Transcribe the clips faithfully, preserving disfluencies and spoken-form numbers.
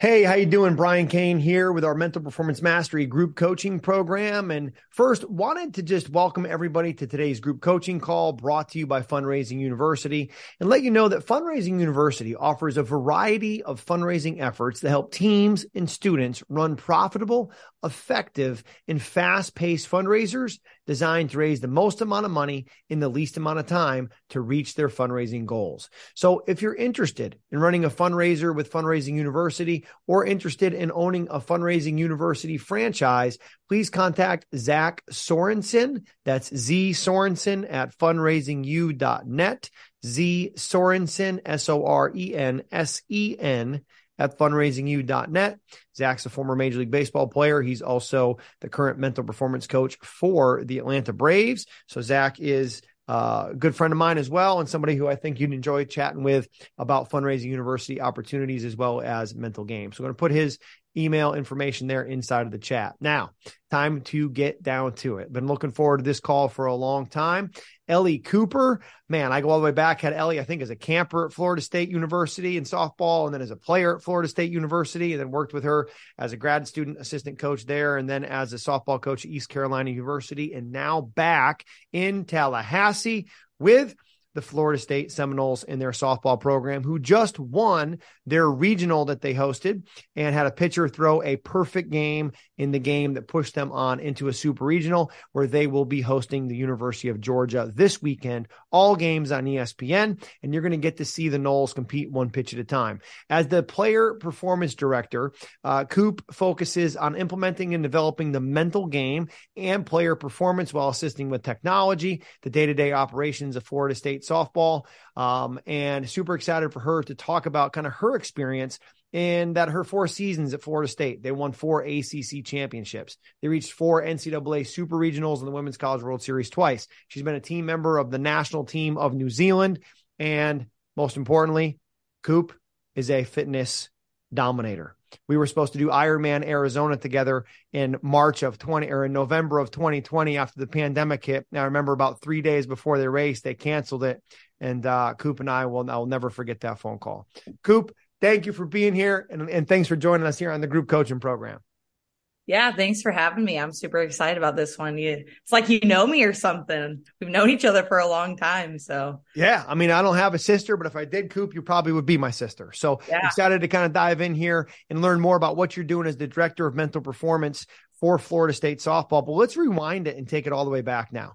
Hey, how you doing? Brian Cain here with our Mental Performance Mastery group coaching program. And first, wanted to just welcome everybody to today's group coaching call brought to you by Fundraising University, and let you know that Fundraising University offers a variety of fundraising efforts that help teams and students run profitable, effective, and fast-paced fundraisers designed to raise the most amount of money in the least amount of time to reach their fundraising goals. So if you're interested in running a fundraiser with Fundraising University or interested in owning a Fundraising University franchise, please contact Zach Sorensen. That's Z Sorensen at fundraising u dot net. Z Sorensen, S O R E N S E N at fundraising u dot net. Zach's a former Major League Baseball player. He's also the current mental performance coach for the Atlanta Braves. So Zach is uh, a good friend of mine as well, and somebody who I think you'd enjoy chatting with about Fundraising University opportunities as well as mental games. So I'm going to put his email information there inside of the chat. Now, time to get down to it. Been looking forward to this call for a long time. Ellie Cooper, man, I go all the way back. Had Ellie, I think, as a camper at Florida State University in softball, and then as a player at Florida State University, and then worked with her as a grad student assistant coach there, and then as a softball coach at East Carolina University, and now back in Tallahassee with the Florida State Seminoles in their softball program, who just won their regional that they hosted and had a pitcher throw a perfect game in the game that pushed them on into a super regional where they will be hosting the University of Georgia this weekend, all games on E S P N. And you're going to get to see the Noles compete one pitch at a time. As the player performance director, uh, Coop focuses on implementing and developing the mental game and player performance while assisting with technology, the day-to-day operations of Florida State softball, um, and super excited for her to talk about kind of her experience in that her four seasons at Florida State. They won four A C C championships. They reached four N C double A super regionals in the Women's College World Series twice. She's been a team member of the national team of New Zealand. And most importantly, Coop is a fitness dominator. We were supposed to do Ironman Arizona together in March of twenty or in November of twenty twenty after the pandemic hit. Now, I remember about three days before the race, they canceled it. And uh, Coop and I will, I'll never forget that phone call. Coop, thank you for being here. And, and thanks for joining us here on the group coaching program. Yeah. Thanks for having me. I'm super excited about this one. You, it's like, you know me or something. We've known each other for a long time. So yeah, I mean, I don't have a sister, but if I did, Coop, you probably would be my sister. So yeah. Excited to kind of dive in here and learn more about what you're doing as the director of mental performance for Florida State softball. But let's rewind it and take it all the way back now.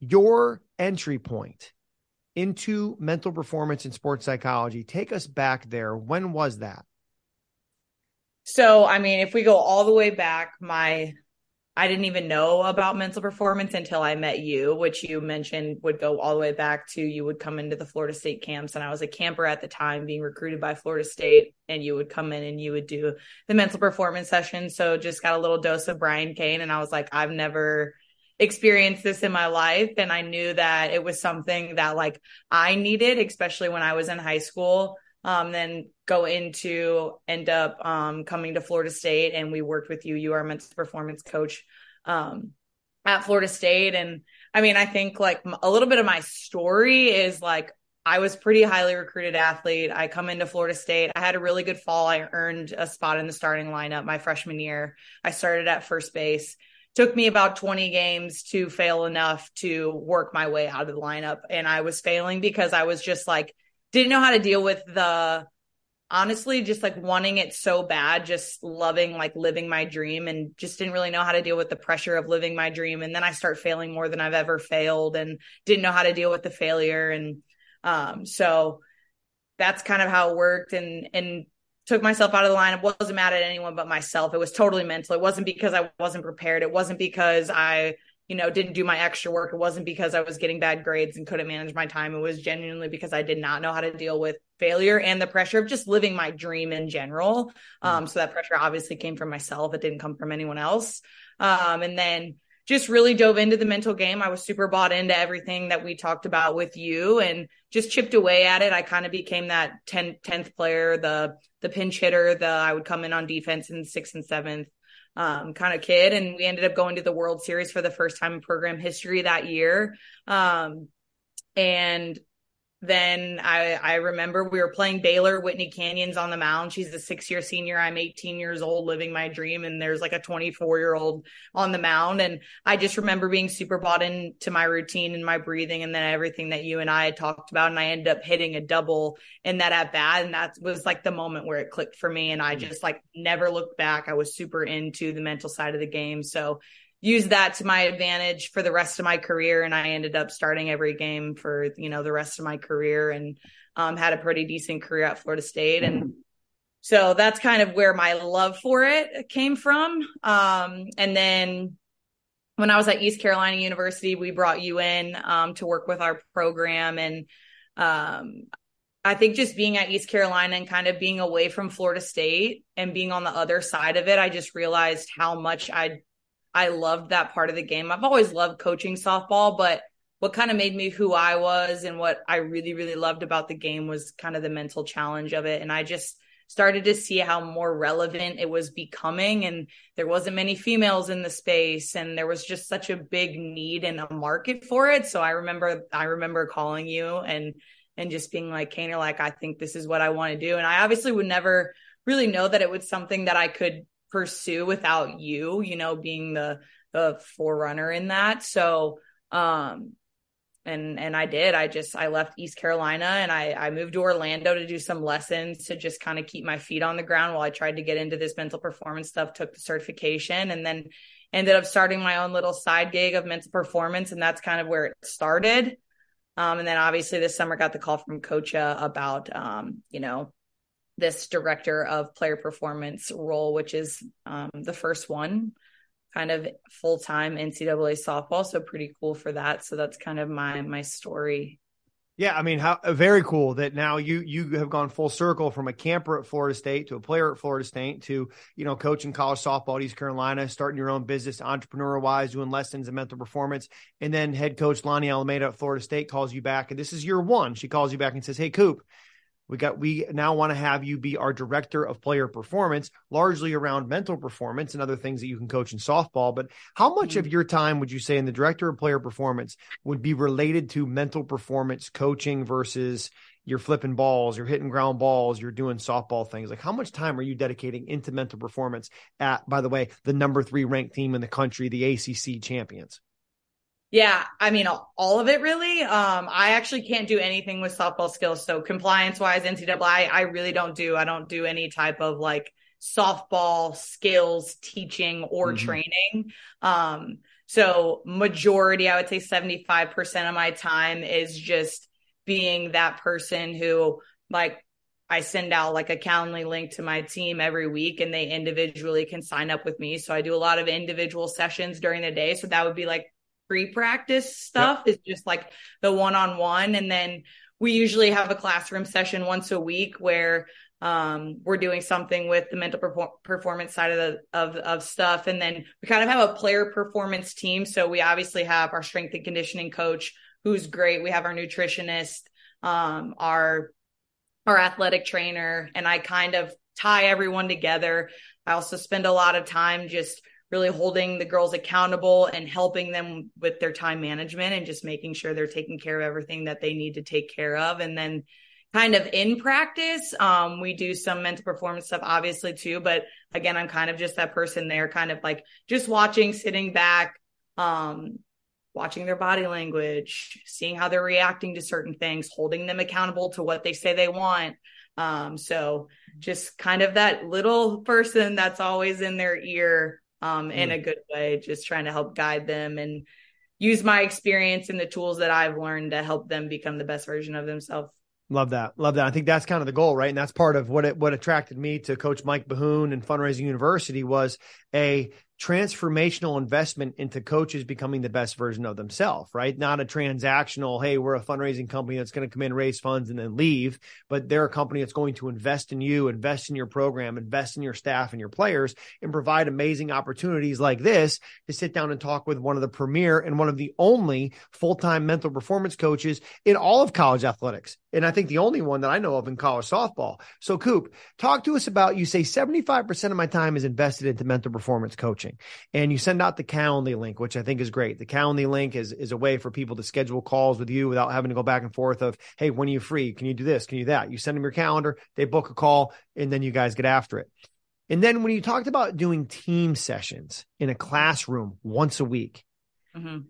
Your entry point into mental performance and sports psychology. Take us back there. When was that? So, I mean, if we go all the way back, my, I didn't even know about mental performance until I met you, which you mentioned would go all the way back to you would come into the Florida State camps. And I was a camper at the time being recruited by Florida State, and you would come in and you would do the mental performance session. So just got a little dose of Brian Cain. And I was like, I've never experienced this in my life. And I knew that it was something that like I needed, especially when I was in high school. Um, then go into end up um, coming to Florida State, and we worked with you. You are a mental performance coach um, at Florida State. And I mean, I think like a little bit of my story is like, I was pretty highly recruited athlete. I come into Florida State. I had a really good fall. I earned a spot in the starting lineup my freshman year. I started at first base. Took me about twenty games to fail enough to work my way out of the lineup. And I was failing because I was just like, didn't know how to deal with the, honestly, just like wanting it so bad, just loving, like living my dream, and just didn't really know how to deal with the pressure of living my dream. And then I start failing more than I've ever failed and didn't know how to deal with the failure. And um, so that's kind of how it worked, and, and took myself out of the lineup. Wasn't mad at anyone but myself. It was totally mental. It wasn't because I wasn't prepared. It wasn't because I you know, didn't do my extra work. It wasn't because I was getting bad grades and couldn't manage my time. It was genuinely because I did not know how to deal with failure and the pressure of just living my dream in general. Um, so that pressure obviously came from myself. It didn't come from anyone else. Um, and then just really dove into the mental game. I was super bought into everything that we talked about with you and just chipped away at it. I kind of became that tenth player, the the pinch hitter, the I would come in on defense in sixth and seventh um, kind of kid. And we ended up going to the World Series for the first time in program history that year. Um, and then I, I remember we were playing Baylor. Whitney Canyon's on the mound. She's a six-year senior. I'm eighteen years old, living my dream. And there's like a twenty-four-year-old on the mound. And I just remember being super bought into my routine and my breathing and then everything that you and I had talked about. And I ended up hitting a double in that at-bat. And that was like the moment where it clicked for me. And I just like never looked back. I was super into the mental side of the game. So use that to my advantage for the rest of my career. And I ended up starting every game for, you know, the rest of my career and um, had a pretty decent career at Florida State. And so that's kind of where my love for it came from. Um, and then when I was at East Carolina University, we brought you in um, to work with our program. And um, I think just being at East Carolina and kind of being away from Florida State and being on the other side of it, I just realized how much I'd I loved that part of the game. I've always loved coaching softball, but what kind of made me who I was and what I really, really loved about the game was kind of the mental challenge of it. And I just started to see how more relevant it was becoming. And there wasn't many females in the space and there was just such a big need and a market for it. So I remember, I remember calling you and, and just being like, Kaner, like, I think this is what I want to do. And I obviously would never really know that it was something that I could pursue without you, you know, being the, the forerunner in that. So, um, and, and I did, I just, I left East Carolina and I, I moved to Orlando to do some lessons to just kind of keep my feet on the ground while I tried to get into this mental performance stuff, took the certification and then ended up starting my own little side gig of mental performance. And that's kind of where it started. Um, and then obviously this summer got the call from Coacha about, um, you know, this director of player performance role, which is um, the first one kind of full-time N C double A softball. So pretty cool for that. So that's kind of my, my story. Yeah. I mean, how very cool that now you, you have gone full circle from a camper at Florida State to a player at Florida State to, you know, coaching college softball at East Carolina, starting your own business, entrepreneur wise, doing lessons in mental performance. And then head coach Lonnie Alameda at Florida State calls you back. And this is year one. She calls you back and says, hey, Coop, We got. We now want to have you be our director of player performance, largely around mental performance and other things that you can coach in softball. But how much of your time would you say in the director of player performance would be related to mental performance coaching versus you're flipping balls, you're hitting ground balls, you're doing softball things? Like how much time are you dedicating into mental performance at, by the way, the number three ranked team in the country, the A C C champions? Yeah. I mean, all of it really. Um, I actually can't do anything with softball skills. So compliance wise, N C double A, I, I really don't do, I don't do any type of like softball skills teaching or mm-hmm. training. Um, so majority, I would say seventy-five percent of my time is just being that person who like, I send out like a Calendly link to my team every week and they individually can sign up with me. So I do a lot of individual sessions during the day. So that would be like pre-practice stuff yep. is just like the one-on-one. And then we usually have a classroom session once a week where um, we're doing something with the mental perfor- performance side of the, of, of stuff. And then we kind of have a player performance team. So we obviously have our strength and conditioning coach, who's great. We have our nutritionist, um, our, our athletic trainer, and I kind of tie everyone together. I also spend a lot of time just really holding the girls accountable and helping them with their time management and just making sure they're taking care of everything that they need to take care of. And then kind of in practice, um, we do some mental performance stuff, obviously too, but again, I'm kind of just that person there kind of like just watching, sitting back, um, watching their body language, seeing how they're reacting to certain things, holding them accountable to what they say they want. Um, so just kind of that little person that's always in their ear, Um, in a good way, just trying to help guide them and use my experience and the tools that I've learned to help them become the best version of themselves. Love that. Love that. I think that's kind of the goal, right? And that's part of what it, what attracted me to Coach Mike Behoon and Fundraising University was a transformational investment into coaches becoming the best version of themselves, right? Not a transactional, hey, we're a fundraising company that's going to come in, raise funds, and then leave, but they're a company that's going to invest in you, invest in your program, invest in your staff and your players, and provide amazing opportunities like this to sit down and talk with one of the premier and one of the only full-time mental performance coaches in all of college athletics. And I think the only one that I know of in college softball. So Coop, talk to us about, you say seventy-five percent of my time is invested into mental performance coaching, and you send out the Calendly link, which I think is great. The Calendly link is, is a way for people to schedule calls with you without having to go back and forth of, hey, when are you free? Can you do this? Can you do that? You send them your calendar, they book a call, and then you guys get after it. And then when you talked about doing team sessions in a classroom once a week, mm-hmm.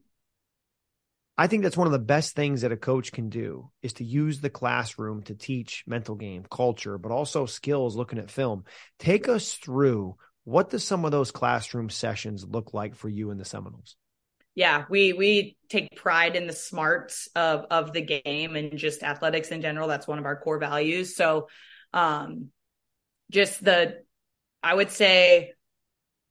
I think that's one of the best things that a coach can do is to use the classroom to teach mental game, culture, but also skills looking at film. Take us through, what does some of those classroom sessions look like for you and the Seminoles? Yeah, we we take pride in the smarts of of the game and just athletics in general. That's one of our core values. So um, just the, I would say,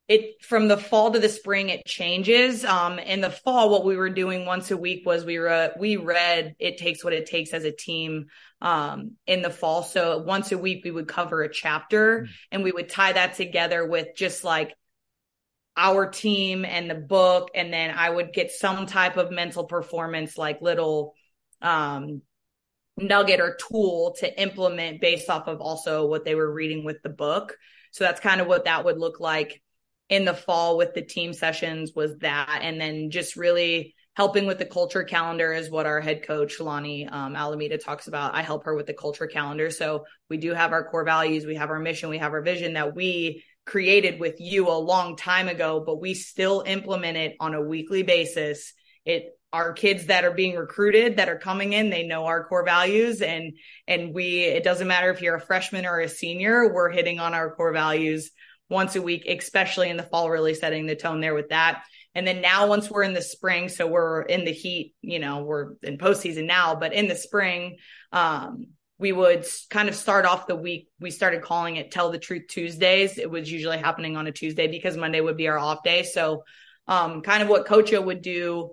It from the fall to the spring, it changes. Um, in the fall, what we were doing once a week was we were, we read It Takes What It Takes as a team um, in the fall. So once a week, we would cover a chapter, mm-hmm. and we would tie that together with just like our team and the book. And then I would get some type of mental performance, like little um, nugget or tool to implement based off of also what they were reading with the book. So that's kind of what that would look like in the fall with the team sessions, was that, and then just really helping with the culture calendar is what our head coach, Lonnie um, Alameda, talks about. I help her with the culture calendar. So we do have our core values. We have our mission. We have our vision that we created with you a long time ago, but we still implement it on a weekly basis. It, our kids that are being recruited, that are coming in, they know our core values, and, and we, it doesn't matter if you're a freshman or a senior, we're hitting on our core values once a week, especially in the fall, really setting the tone there with that. And then now once we're in the spring, so we're in the heat, you know, we're in postseason now, but in the spring, um, we would kind of start off the week. We started calling it Tell the Truth Tuesdays. It was usually happening on a Tuesday because Monday would be our off day. So um, kind of what Coacha would do,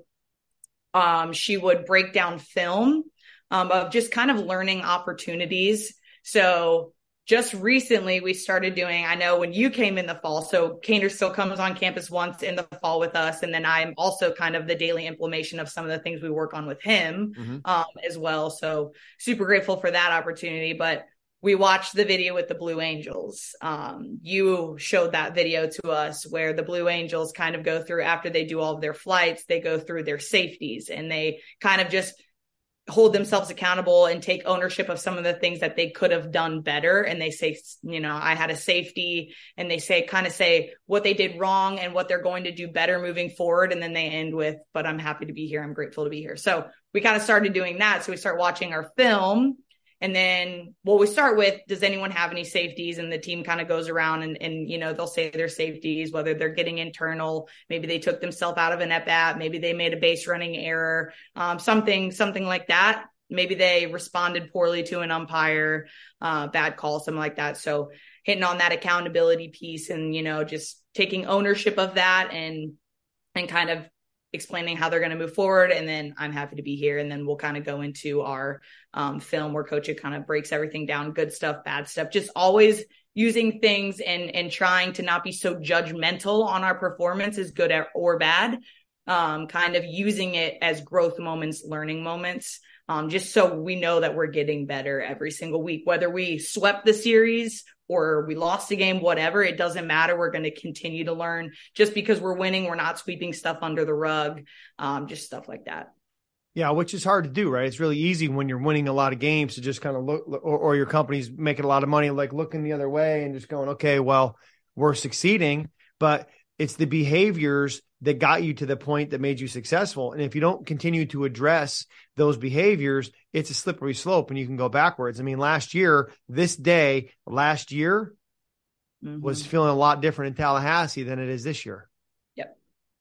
um, she would break down film um, of just kind of learning opportunities. So just recently we started doing, I know when you came in the fall, so Kander still comes on campus once in the fall with us. And then I'm also kind of the daily implementation of some of the things we work on with him mm-hmm. um, as well. So super grateful for that opportunity, but we watched the video with the Blue Angels. Um, you showed that video to us where the Blue Angels kind of go through, after they do all of their flights, they go through their safeties and they kind of just hold themselves accountable and take ownership of some of the things that they could have done better. And they say, you know, I had a safety, and they say, kind of say what they did wrong and what they're going to do better moving forward. And then they end with, but I'm happy to be here. I'm grateful to be here. So we kind of started doing that. So we start watching our film, and then what we start with, does anyone have any safeties? And the team kind of goes around and, and, you know, they'll say their safeties, whether they're getting internal, maybe they took themselves out of an at-bat, maybe they made a base running error, um, something, something like that. Maybe they responded poorly to an umpire, uh, bad call, something like that. So hitting on that accountability piece and, you know, just taking ownership of that and, and kind of explaining how they're going to move forward. And then I'm happy to be here. And then we'll kind of go into our um, film where Coacha kind of breaks everything down, good stuff, bad stuff, just always using things and, and trying to not be so judgmental on our performances, good or bad, um, kind of using it as growth moments, learning moments, um, just so we know that we're getting better every single week, whether we swept the series or we lost a game, whatever, it doesn't matter. We're going to continue to learn. Just because we're winning, we're not sweeping stuff under the rug, um, just stuff like that. Yeah, which is hard to do, right? It's really easy when you're winning a lot of games to just kind of look, or, or your company's making a lot of money, like looking the other way and just going, okay, well, we're succeeding, but it's the behaviors that got you to the point that made you successful. And if you don't continue to address those behaviors, it's a slippery slope and you can go backwards. I mean, last year, this day, last year mm-hmm. was feeling a lot different in Tallahassee than it is this year. Yep,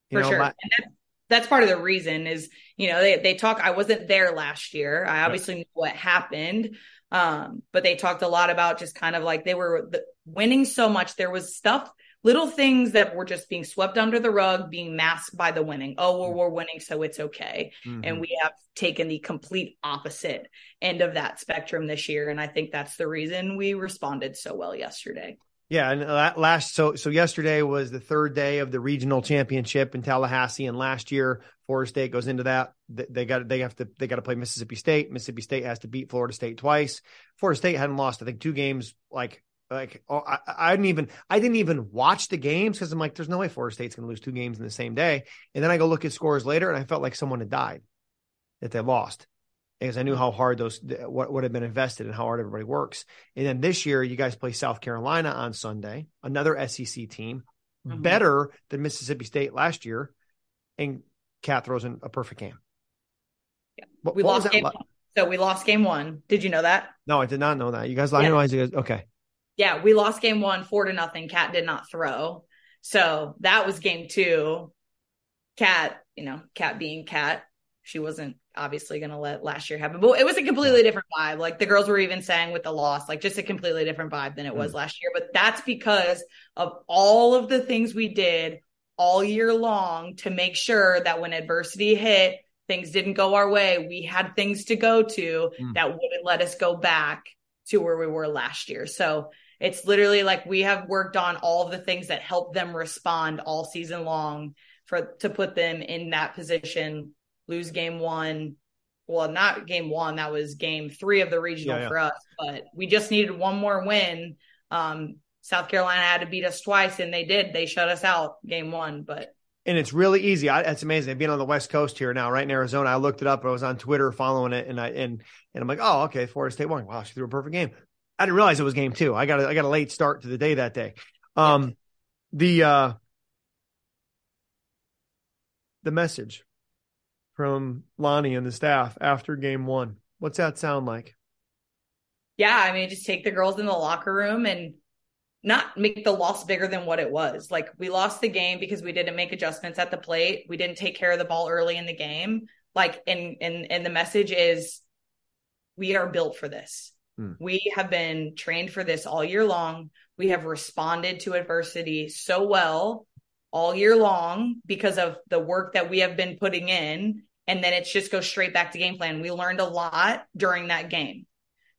you for know, sure. My- and that's, that's part of the reason is, you know, they, they talk, I wasn't there last year. I obviously right. knew what happened, um, but they talked a lot about just kind of like they were the, winning so much. There was stuff little things that were just being swept under the rug, being masked by the winning. Oh, well, we're winning, so it's okay. Mm-hmm. And we have taken the complete opposite end of that spectrum this year. And I think that's the reason we responded so well yesterday. Yeah. And last, so, so yesterday was the third day of the regional championship in Tallahassee. And last year, Florida State goes into that. They got, they have to, they got to play Mississippi State. Mississippi State has to beat Florida State twice. Florida State hadn't lost, I think, two games, like, Like oh, I, I didn't even I didn't even watch the games because I'm like, there's no way Florida State's going to lose two games in the same day. And then I go look at scores later, and I felt like someone had died that they lost because I knew how hard those what would have been invested and how hard everybody works. And then this year, you guys play South Carolina on Sunday, another S E C team, mm-hmm. better than Mississippi State last year, and Kat throws in a perfect game. Yeah, what, we what lost game like? one. So we lost game one. Did you know that? No, I did not know that. You guys, yeah. I didn't realize you guys. Okay. Yeah, we lost game one, four to nothing. Kat did not throw. So that was game two. Kat, you know, Kat being Kat, she wasn't obviously going to let last year happen. But it was a completely different vibe. Like the girls were even saying with the loss, like just a completely different vibe than it was mm. last year. But that's because of all of the things we did all year long to make sure that when adversity hit, things didn't go our way. We had things to go to mm. that wouldn't let us go back to where we were last year. So it's literally like we have worked on all of the things that help them respond all season long for to put them in that position, lose game one. Well, not game one. That was game three of the regional yeah, yeah. for us, but we just needed one more win. Um, South Carolina had to beat us twice, and they did. They shut us out game one, but. And it's really easy. I, it's amazing. Being on the West Coast here now, right in Arizona, I looked it up. I was on Twitter following it, and I and and I'm like, oh, okay, Florida State won. Wow, she threw a perfect game. I didn't realize it was game two. I got a, I got a late start to the day that day. Um, the uh, the message from Lonnie and the staff after game one. What's that sound like? Yeah, I mean, just take the girls in the locker room and not make the loss bigger than what it was. Like we lost the game because we didn't make adjustments at the plate. We didn't take care of the ball early in the game. Like, and, and, and the message is we are built for this. Hmm. We have been trained for this all year long. We have responded to adversity so well all year long because of the work that we have been putting in. And then it's just go straight back to game plan. We learned a lot during that game.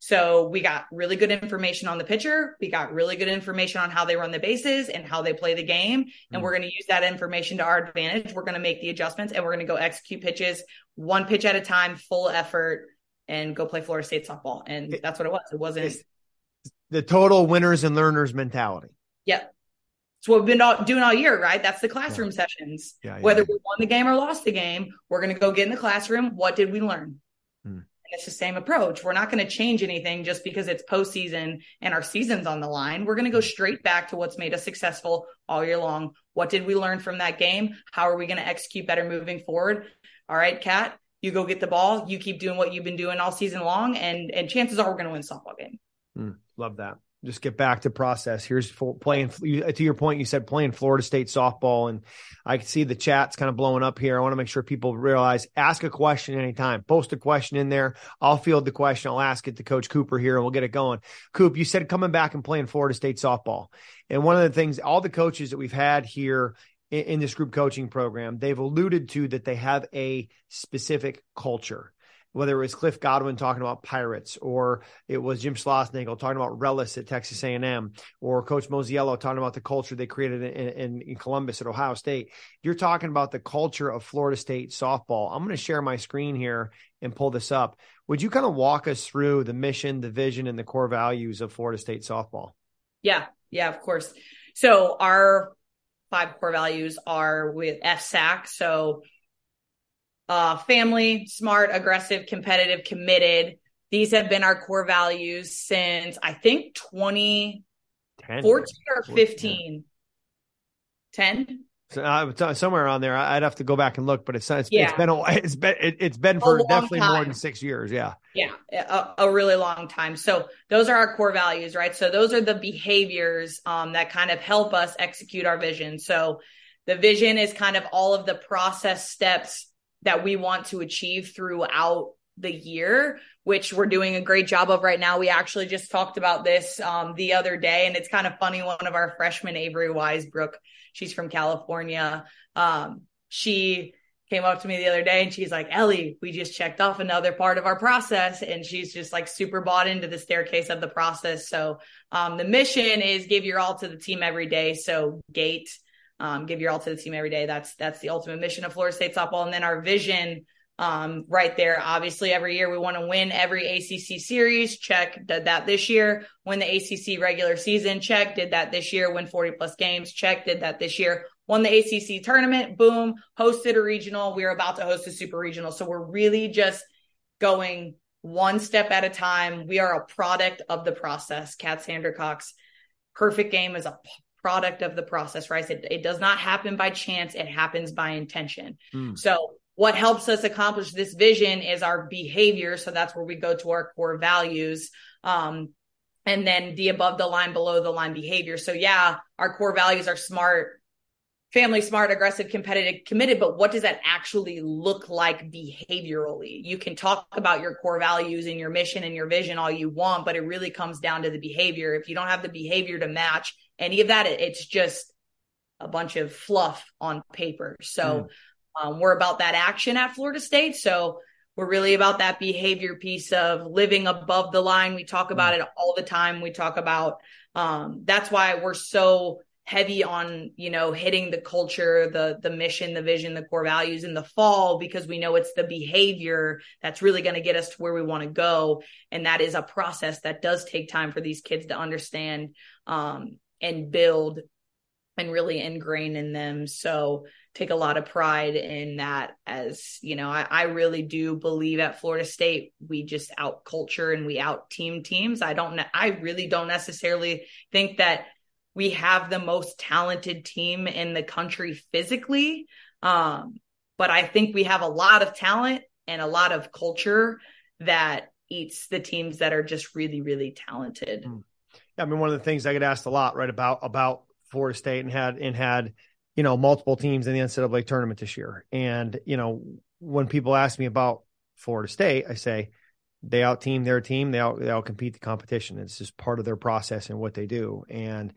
So we got really good information on the pitcher. We got really good information on how they run the bases and how they play the game. And mm-hmm. we're going to use that information to our advantage. We're going to make the adjustments, and we're going to go execute pitches one pitch at a time, full effort, and go play Florida State softball. And it, that's what it was. It wasn't the total winners and learners mentality. Yep. It's what we've been doing all year, right? That's the classroom yeah. sessions. Yeah, yeah, Whether yeah. we won the game or lost the game, we're going to go get in the classroom. What did we learn? Mm. It's the same approach. We're not going to change anything just because it's postseason and our season's on the line. We're going to go straight back to what's made us successful all year long. What did we learn from that game? How are we going to execute better moving forward? All right, Kat, you go get the ball. You keep doing what you've been doing all season long, and and chances are we're going to win a softball game. Mm, love that. Just get back to process. Here's playing, to your point, you said playing Florida State softball, and I can see the chat's kind of blowing up here. I want to make sure people realize, ask a question anytime, post a question in there. I'll field the question. I'll ask it to Coach Cooper here, and we'll get it going. Coop, you said coming back and playing Florida State softball. And one of the things, all the coaches that we've had here in, in this group coaching program, they've alluded to that they have a specific culture. Whether it was Cliff Godwin talking about Pirates, or it was Jim Schlossnagle talking about Relish at Texas A and M, or Coach Mosiello talking about the culture they created in, in, in Columbus at Ohio State. You're talking about the culture of Florida State softball. I'm going to share my screen here and pull this up. Would you kind of walk us through the mission, the vision, and the core values of Florida State softball? Yeah, yeah, of course. So our five core values are with F S A C. So Uh, family, smart, aggressive, competitive, committed. These have been our core values since I think twenty fourteen or fifteen. ten? So, uh, somewhere around there. I'd have to go back and look, but it's it's, yeah. it's been a, it's been it, it's been for definitely time. more than six years. Yeah, yeah, a, a really long time. So those are our core values, right? So those are the behaviors um, that kind of help us execute our vision. So the vision is kind of all of the process steps that we want to achieve throughout the year which we're doing a great job of right now. We actually just talked about this um, the other day, and it's kind of funny. One of our freshmen, Avery Wisebrook, she's from California. Um, she came up to me the other day and she's like, Ellie, we just checked off another part of our process. And she's just like super bought into the staircase of the process. So um, the mission is give your all to the team every day. So GATE, um, give your all to the team every day. That's, that's the ultimate mission of Florida State softball. And then our vision um, right there, obviously every year we want to win every A C C series. Check, did that this year. Win the A C C regular season. Check, did that this year. Win forty plus games. Check, did that this year. Won the A C C tournament, boom, hosted a regional. We're about to host a super regional. So we're really just going one step at a time. We are a product of the process. Kat Sandercock's perfect game is a product of the process, right? It, it does not happen by chance. It happens by intention. Mm. So what helps us accomplish this vision is our behavior. So that's where we go to our core values. Um, and then the above the line, below the line behavior. So yeah, our core values are smart, family, smart, aggressive, competitive, committed, but what does that actually look like behaviorally? You can talk about your core values and your mission and your vision all you want, but it really comes down to the behavior. If you don't have the behavior to match any of that, it's just a bunch of fluff on paper. So mm. um, we're about that action at Florida State. So we're really about that behavior piece of living above the line. We talk about mm. it all the time. We talk about, um, that's why we're so heavy on, you know, hitting the culture, the the mission, the vision, the core values in the fall, because we know it's the behavior that's really going to get us to where we want to go. And that is a process that does take time for these kids to understand um, and build and really ingrain in them. So take a lot of pride in that, as, you know, I, I really do believe at Florida State, we just out culture and we out team teams. I don't, I really don't necessarily think that we have the most talented team in the country physically. Um, but I think we have a lot of talent and a lot of culture that eats the teams that are just really, really talented. Yeah, I mean, one of the things I get asked a lot, right, about, about Florida State and had, and had, you know, multiple teams in the N C double A tournament this year. And, you know, when people ask me about Florida State, I say, they out team their team, they out, they out compete the competition. It's just part of their process and what they do. And,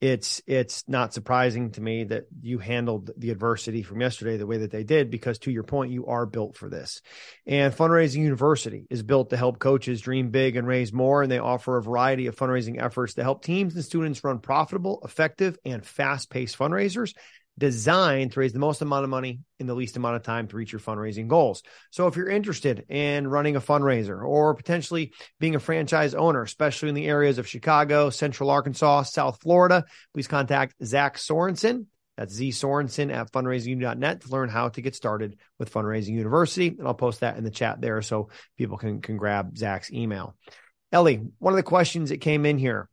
It's it's not surprising to me that you handled the adversity from yesterday the way that they did, because to your point, you are built for this. And Fundraising University is built to help coaches dream big and raise more, and they offer a variety of fundraising efforts to help teams and students run profitable, effective, and fast-paced fundraisers designed to raise the most amount of money in the least amount of time to reach your fundraising goals. So if you're interested in running a fundraiser or potentially being a franchise owner, especially in the areas of Chicago, Central Arkansas, South Florida, please contact Zach Sorensen. That's Z Sorensen at fundraising u dot net to learn how to get started with Fundraising University. And I'll post that in the chat there so people can, can grab Zach's email. Ellie, one of the questions that came in here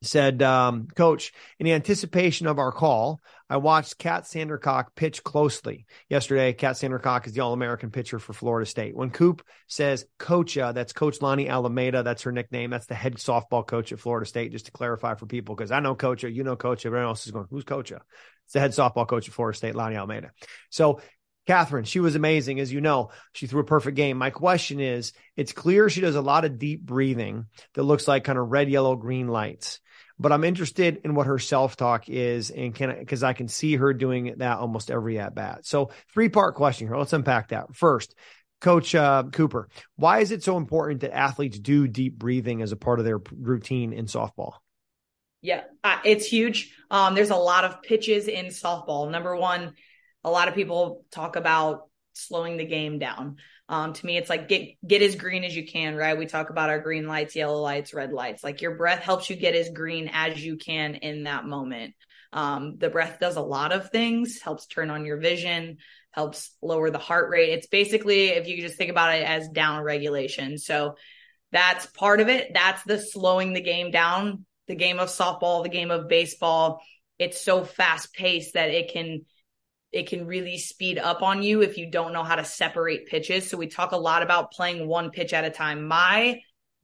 said, um, Coach, in anticipation of our call, I watched Kat Sandercock pitch closely. Yesterday, Kat Sandercock is the All-American pitcher for Florida State. When Coop says Coacha, that's Coach Lonnie Alameda. That's her nickname. That's the head softball coach at Florida State, just to clarify for people, because I know Coacha, you know Coacha, everyone else is going, who's Coacha? It's the head softball coach at Florida State, Lonnie Alameda. So Catherine, she was amazing. As you know, she threw a perfect game. My question is, it's clear she does a lot of deep breathing that looks like kind of red, yellow, green lights. But I'm interested in what her self-talk is, and can I, because I can see her doing that almost every at-bat. So three-part question here. Let's unpack that. First, Coach uh, Cooper, why is it so important that athletes do deep breathing as a part of their routine in softball? Yeah, uh, it's huge. Um, there's a lot of pitches in softball. Number one, a lot of people talk about slowing the game down. Um, to me, it's like, get, get as green as you can, right? We talk about our green lights, yellow lights, red lights, like your breath helps you get as green as you can in that moment. Um, the breath does a lot of things, helps turn on your vision, helps lower the heart rate. It's basically, if you just think about it as down regulation. So that's part of it. That's the slowing the game down, the game of softball, the game of baseball. It's so fast paced that it can, it can really speed up on you if you don't know how to separate pitches. So we talk a lot about playing one pitch at a time. My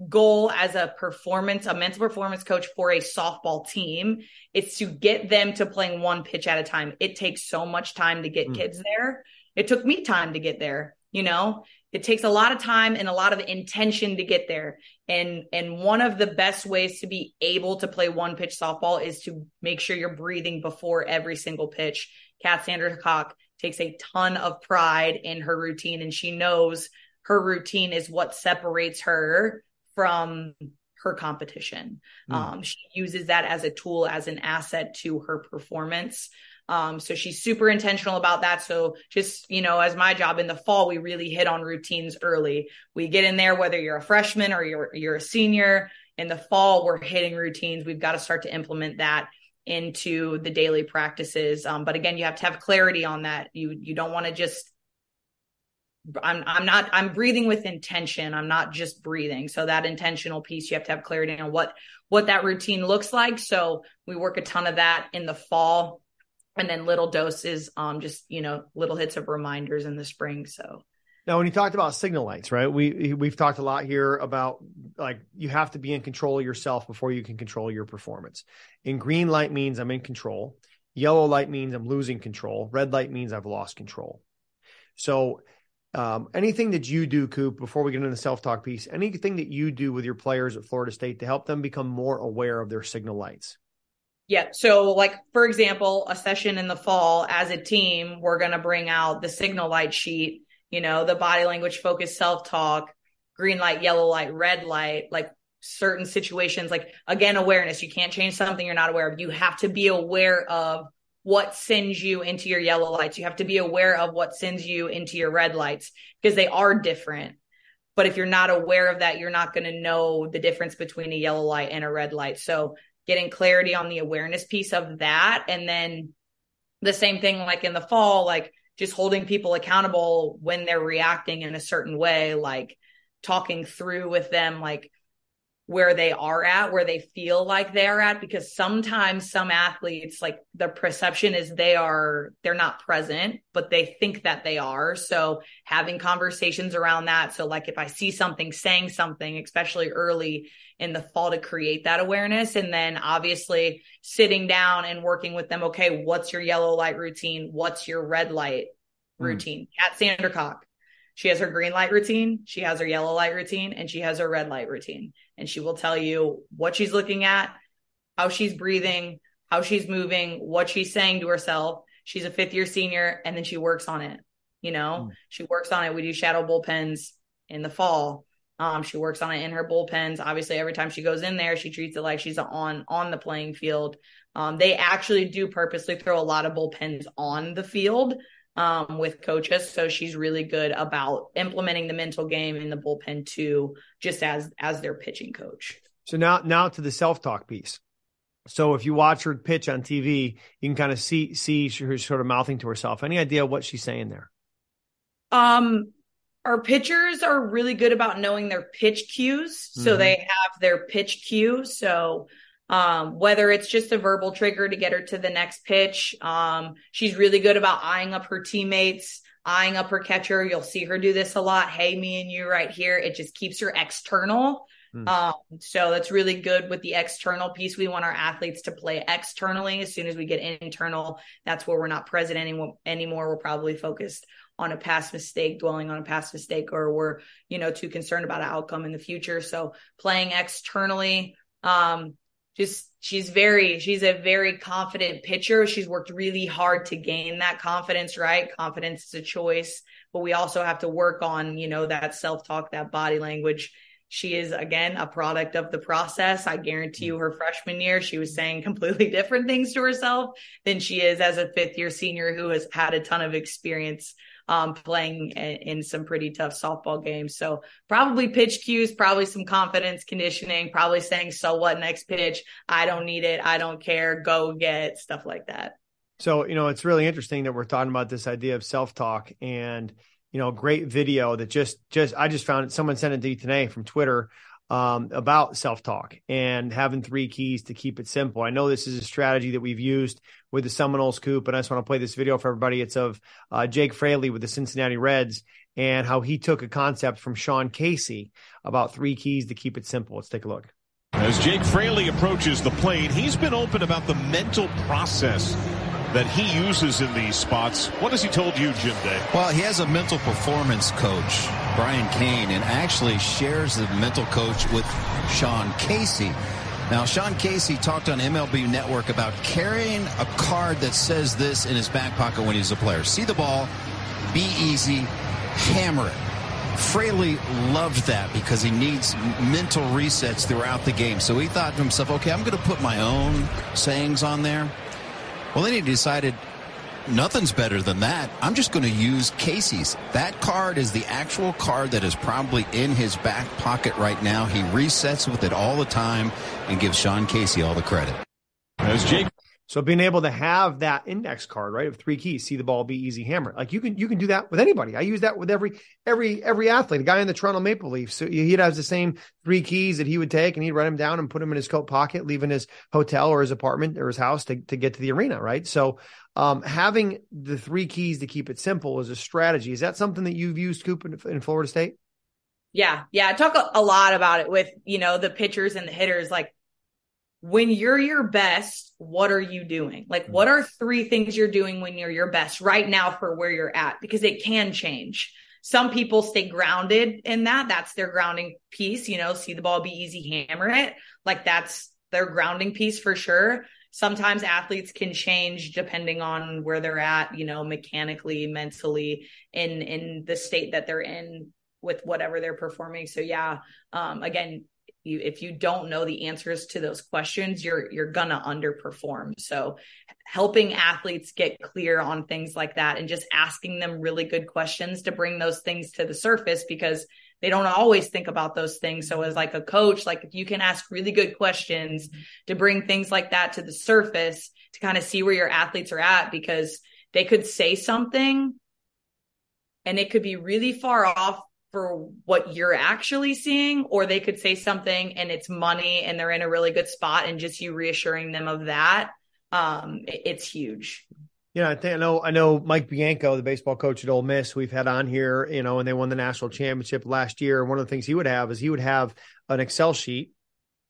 goal as a performance, a mental performance coach for a softball team, is to get them to playing one pitch at a time. It takes so much time to get mm. kids there. It took me time to get there. You know, It takes a lot of time and a lot of intention to get there. And, and one of the best ways to be able to play one pitch softball is to make sure you're breathing before every single pitch. Kat Sandercock takes a ton of pride in her routine, and she knows her routine is what separates her from her competition. Mm. Um, she uses that as a tool, as an asset to her performance. Um, so she's super intentional about that. So just, you know, as my job in the fall, we really hit on routines early. We get in there, whether you're a freshman or you're, you're a senior in the fall, we're hitting routines. We've got to start to implement that into the daily practices. Um, but again, you have to have clarity on that. You, you don't want to just, I'm, I'm not, I'm breathing with intention. I'm not just breathing. So that intentional piece, you have to have clarity on what, what that routine looks like. So we work a ton of that in the fall. And then little doses, um, just, you know, little hits of reminders in the spring. So now when you talked about signal lights, right, we, we've talked a lot here about, like, you have to be in control of yourself before you can control your performance. And green light means I'm in control. Yellow light means I'm losing control. Red light means I've lost control. So um, anything that you do, Coop, before we get into the self-talk piece, anything that you do with your players at Florida State to help them become more aware of their signal lights? Yeah. So, like, for example, a session in the fall as a team, we're going to bring out the signal light sheet, you know, the body language focused self-talk, green light, yellow light, red light, like certain situations, like, again, awareness. You can't change something you're not aware of. You have to be aware of what sends you into your yellow lights. You have to be aware of what sends you into your red lights, because they are different. But if you're not aware of that, you're not going to know the difference between a yellow light and a red light. So getting clarity on the awareness piece of that. And then the same thing, like in the fall, like just holding people accountable when they're reacting in a certain way, like talking through with them, like where they are at, where they feel like they're at, because sometimes some athletes, like the perception is they are, they're not present, but they think that they are. So having conversations around that. So like if I see something, saying something, especially early in the fall, to create that awareness. And then obviously sitting down and working with them. Okay, what's your yellow light routine? What's your red light routine? Mm. Kat Sandercock, she has her green light routine, she has her yellow light routine, and she has her red light routine. And she will tell you what she's looking at, how she's breathing, how she's moving, what she's saying to herself. She's a fifth year senior, and then she works on it. You know, mm. she works on it. We do shadow bullpens in the fall. Um, she works on it in her bullpens. Obviously, every time she goes in there, she treats it like she's on, on the playing field. Um, they actually do purposely throw a lot of bullpens on the field Um, with coaches. So she's really good about implementing the mental game in the bullpen too, just as, as their pitching coach. So now, now to the self-talk piece. So if you watch her pitch on T V, you can kind of see, see her sort of mouthing to herself. Any idea what she's saying there? Um, our pitchers are really good about knowing their pitch cues. Mm-hmm. So they have their pitch cue. So Um, whether it's just a verbal trigger to get her to the next pitch. Um, she's really good about eyeing up her teammates, eyeing up her catcher. You'll see her do this a lot. Hey, me and you right here. It just keeps her external. Mm. Um, so that's really good with the external piece. We want our athletes to play externally. As soon as we get internal, that's where we're not present any- anymore. We're probably focused on a past mistake, dwelling on a past mistake, or we're, you know, too concerned about an outcome in the future. So playing externally, um, Just she's very, she's a very confident pitcher. She's worked really hard to gain that confidence, right? Confidence is a choice, but we also have to work on, you know, that self-talk, that body language. She is, again, a product of the process. I guarantee you her freshman year, she was saying completely different things to herself than she is as a fifth year senior who has had a ton of experience um, playing in, in some pretty tough softball games. So probably pitch cues, probably some confidence conditioning, probably saying, so what, next pitch? I don't need it. I don't care. Go get it. Stuff like that. So, you know, it's really interesting that we're talking about this idea of self-talk, and, you know, great video that just, just, I just found it. Someone sent it to you today from Twitter um, about self-talk and having three keys to keep it simple. I know this is a strategy that we've used with the Seminoles, Coop, and I just want to play this video for everybody. It's of uh, Jake Fraley with the Cincinnati Reds, and how he took a concept from Sean Casey about three keys to keep it simple. Let's take a look. As Jake Fraley approaches the plate, he's been open about the mental process that he uses in these spots. What has he told you, Jim Day? Well, he has a mental performance coach, Brian Cain, and actually shares the mental coach with Sean Casey. Now, Sean Casey talked on M L B Network about carrying a card that says this in his back pocket when he's a player. See the ball, be easy, hammer it. Fraley loved that because he needs mental resets throughout the game. So he thought to himself, okay, I'm going to put my own sayings on there. Well, then he decided nothing's better than that. I'm just going to use Casey's. That card is the actual card that is probably in his back pocket right now. He resets with it all the time and gives Sean Casey all the credit. As Jake. So being able to have that index card, right, of three keys, see the ball, be easy, hammer. Like you can you can do that with anybody. I use that with every every every athlete. A guy in the Toronto Maple Leafs, so he'd have the same three keys that he would take, and he'd write them down and put them in his coat pocket, leaving his hotel or his apartment or his house to, to get to the arena, right? So um, having the three keys to keep it simple is a strategy. Is that something that you've used, Coop, in, in Florida State? Yeah, yeah. I talk a lot about it with, you know, the pitchers and the hitters, like, when you're your best, what are you doing? Like, what are three things you're doing when you're your best right now for where you're at? Because it can change. Some people stay grounded in that. That's their grounding piece, you know, see the ball, be easy, hammer it. Like that's their grounding piece for sure. Sometimes athletes can change depending on where they're at, you know, mechanically, mentally, in, in the state that they're in with whatever they're performing. So yeah, um, again, You, if you don't know the answers to those questions, you're you're gonna underperform. So helping athletes get clear on things like that and just asking them really good questions to bring those things to the surface, because they don't always think about those things. So as like a coach, like if you can ask really good questions to bring things like that to the surface, to kind of see where your athletes are at, because they could say something and it could be really far off for what you're actually seeing, or they could say something and it's money and they're in a really good spot, and just you reassuring them of that, um, it's huge. Yeah, I, think, I know. I know Mike Bianco, the baseball coach at Ole Miss, we've had on here, you know, and they won the national championship last year. One of the things he would have is he would have an Excel sheet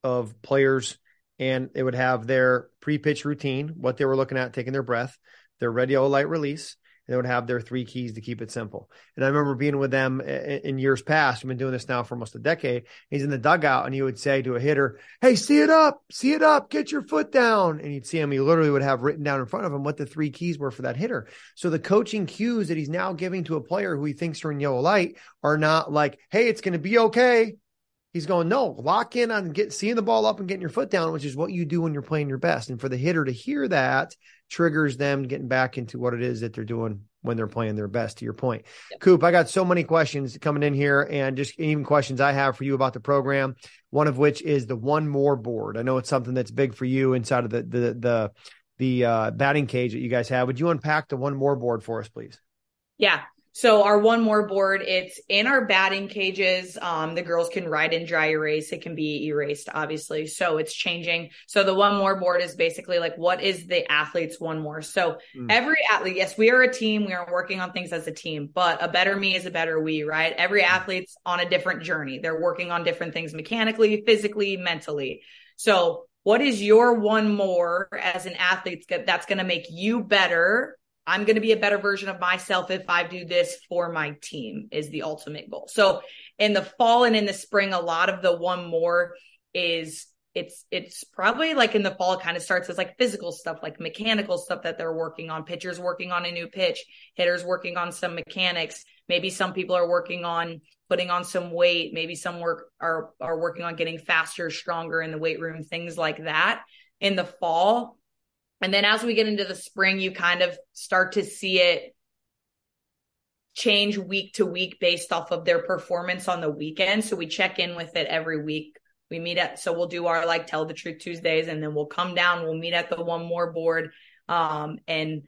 of players, and it would have their pre-pitch routine, what they were looking at, taking their breath, their radio light release. They would have their three keys to keep it simple. And I remember being with them in years past. We've been doing this now for almost a decade. He's in the dugout, and he would say to a hitter, hey, see it up, see it up, get your foot down. And you'd see him, he literally would have written down in front of him what the three keys were for that hitter. So the coaching cues that he's now giving to a player who he thinks are in yellow light are not like, hey, it's going to be okay. He's going, no, lock in on get, seeing the ball up and getting your foot down, which is what you do when you're playing your best. And for the hitter to hear that triggers them getting back into what it is that they're doing when they're playing their best, to your point. Yep. Coop, I got so many questions coming in here, and just even questions I have for you about the program, one of which is the One More Board. I know it's something that's big for you inside of the the the, the uh, batting cage that you guys have. Would you unpack the One More Board for us, please? Yeah. So our One More Board, it's in our batting cages. Um, the girls can write and dry erase. It can be erased, obviously. So it's changing. So the One More Board is basically like, what is the athlete's one more? So mm. every athlete, yes, we are a team. We are working on things as a team, but a better me is a better we, right? Every athlete's on a different journey. They're working on different things mechanically, physically, mentally. So what is your one more as an athlete that's going to make you better? I'm going to be a better version of myself if I do this for my team, is the ultimate goal. So in the fall and in the spring, a lot of the one more is it's, it's probably like in the fall, it kind of starts as like physical stuff, like mechanical stuff that they're working on, pitchers working on a new pitch, hitters working on some mechanics. Maybe some people are working on putting on some weight. Maybe some work are, are working on getting faster, stronger in the weight room, things like that in the fall. And then as we get into the spring, you kind of start to see it change week to week based off of their performance on the weekend. So we check in with it every week. We meet at, so we'll do our like Tell the Truth Tuesdays, and then we'll come down, we'll meet at the One More Board, um, and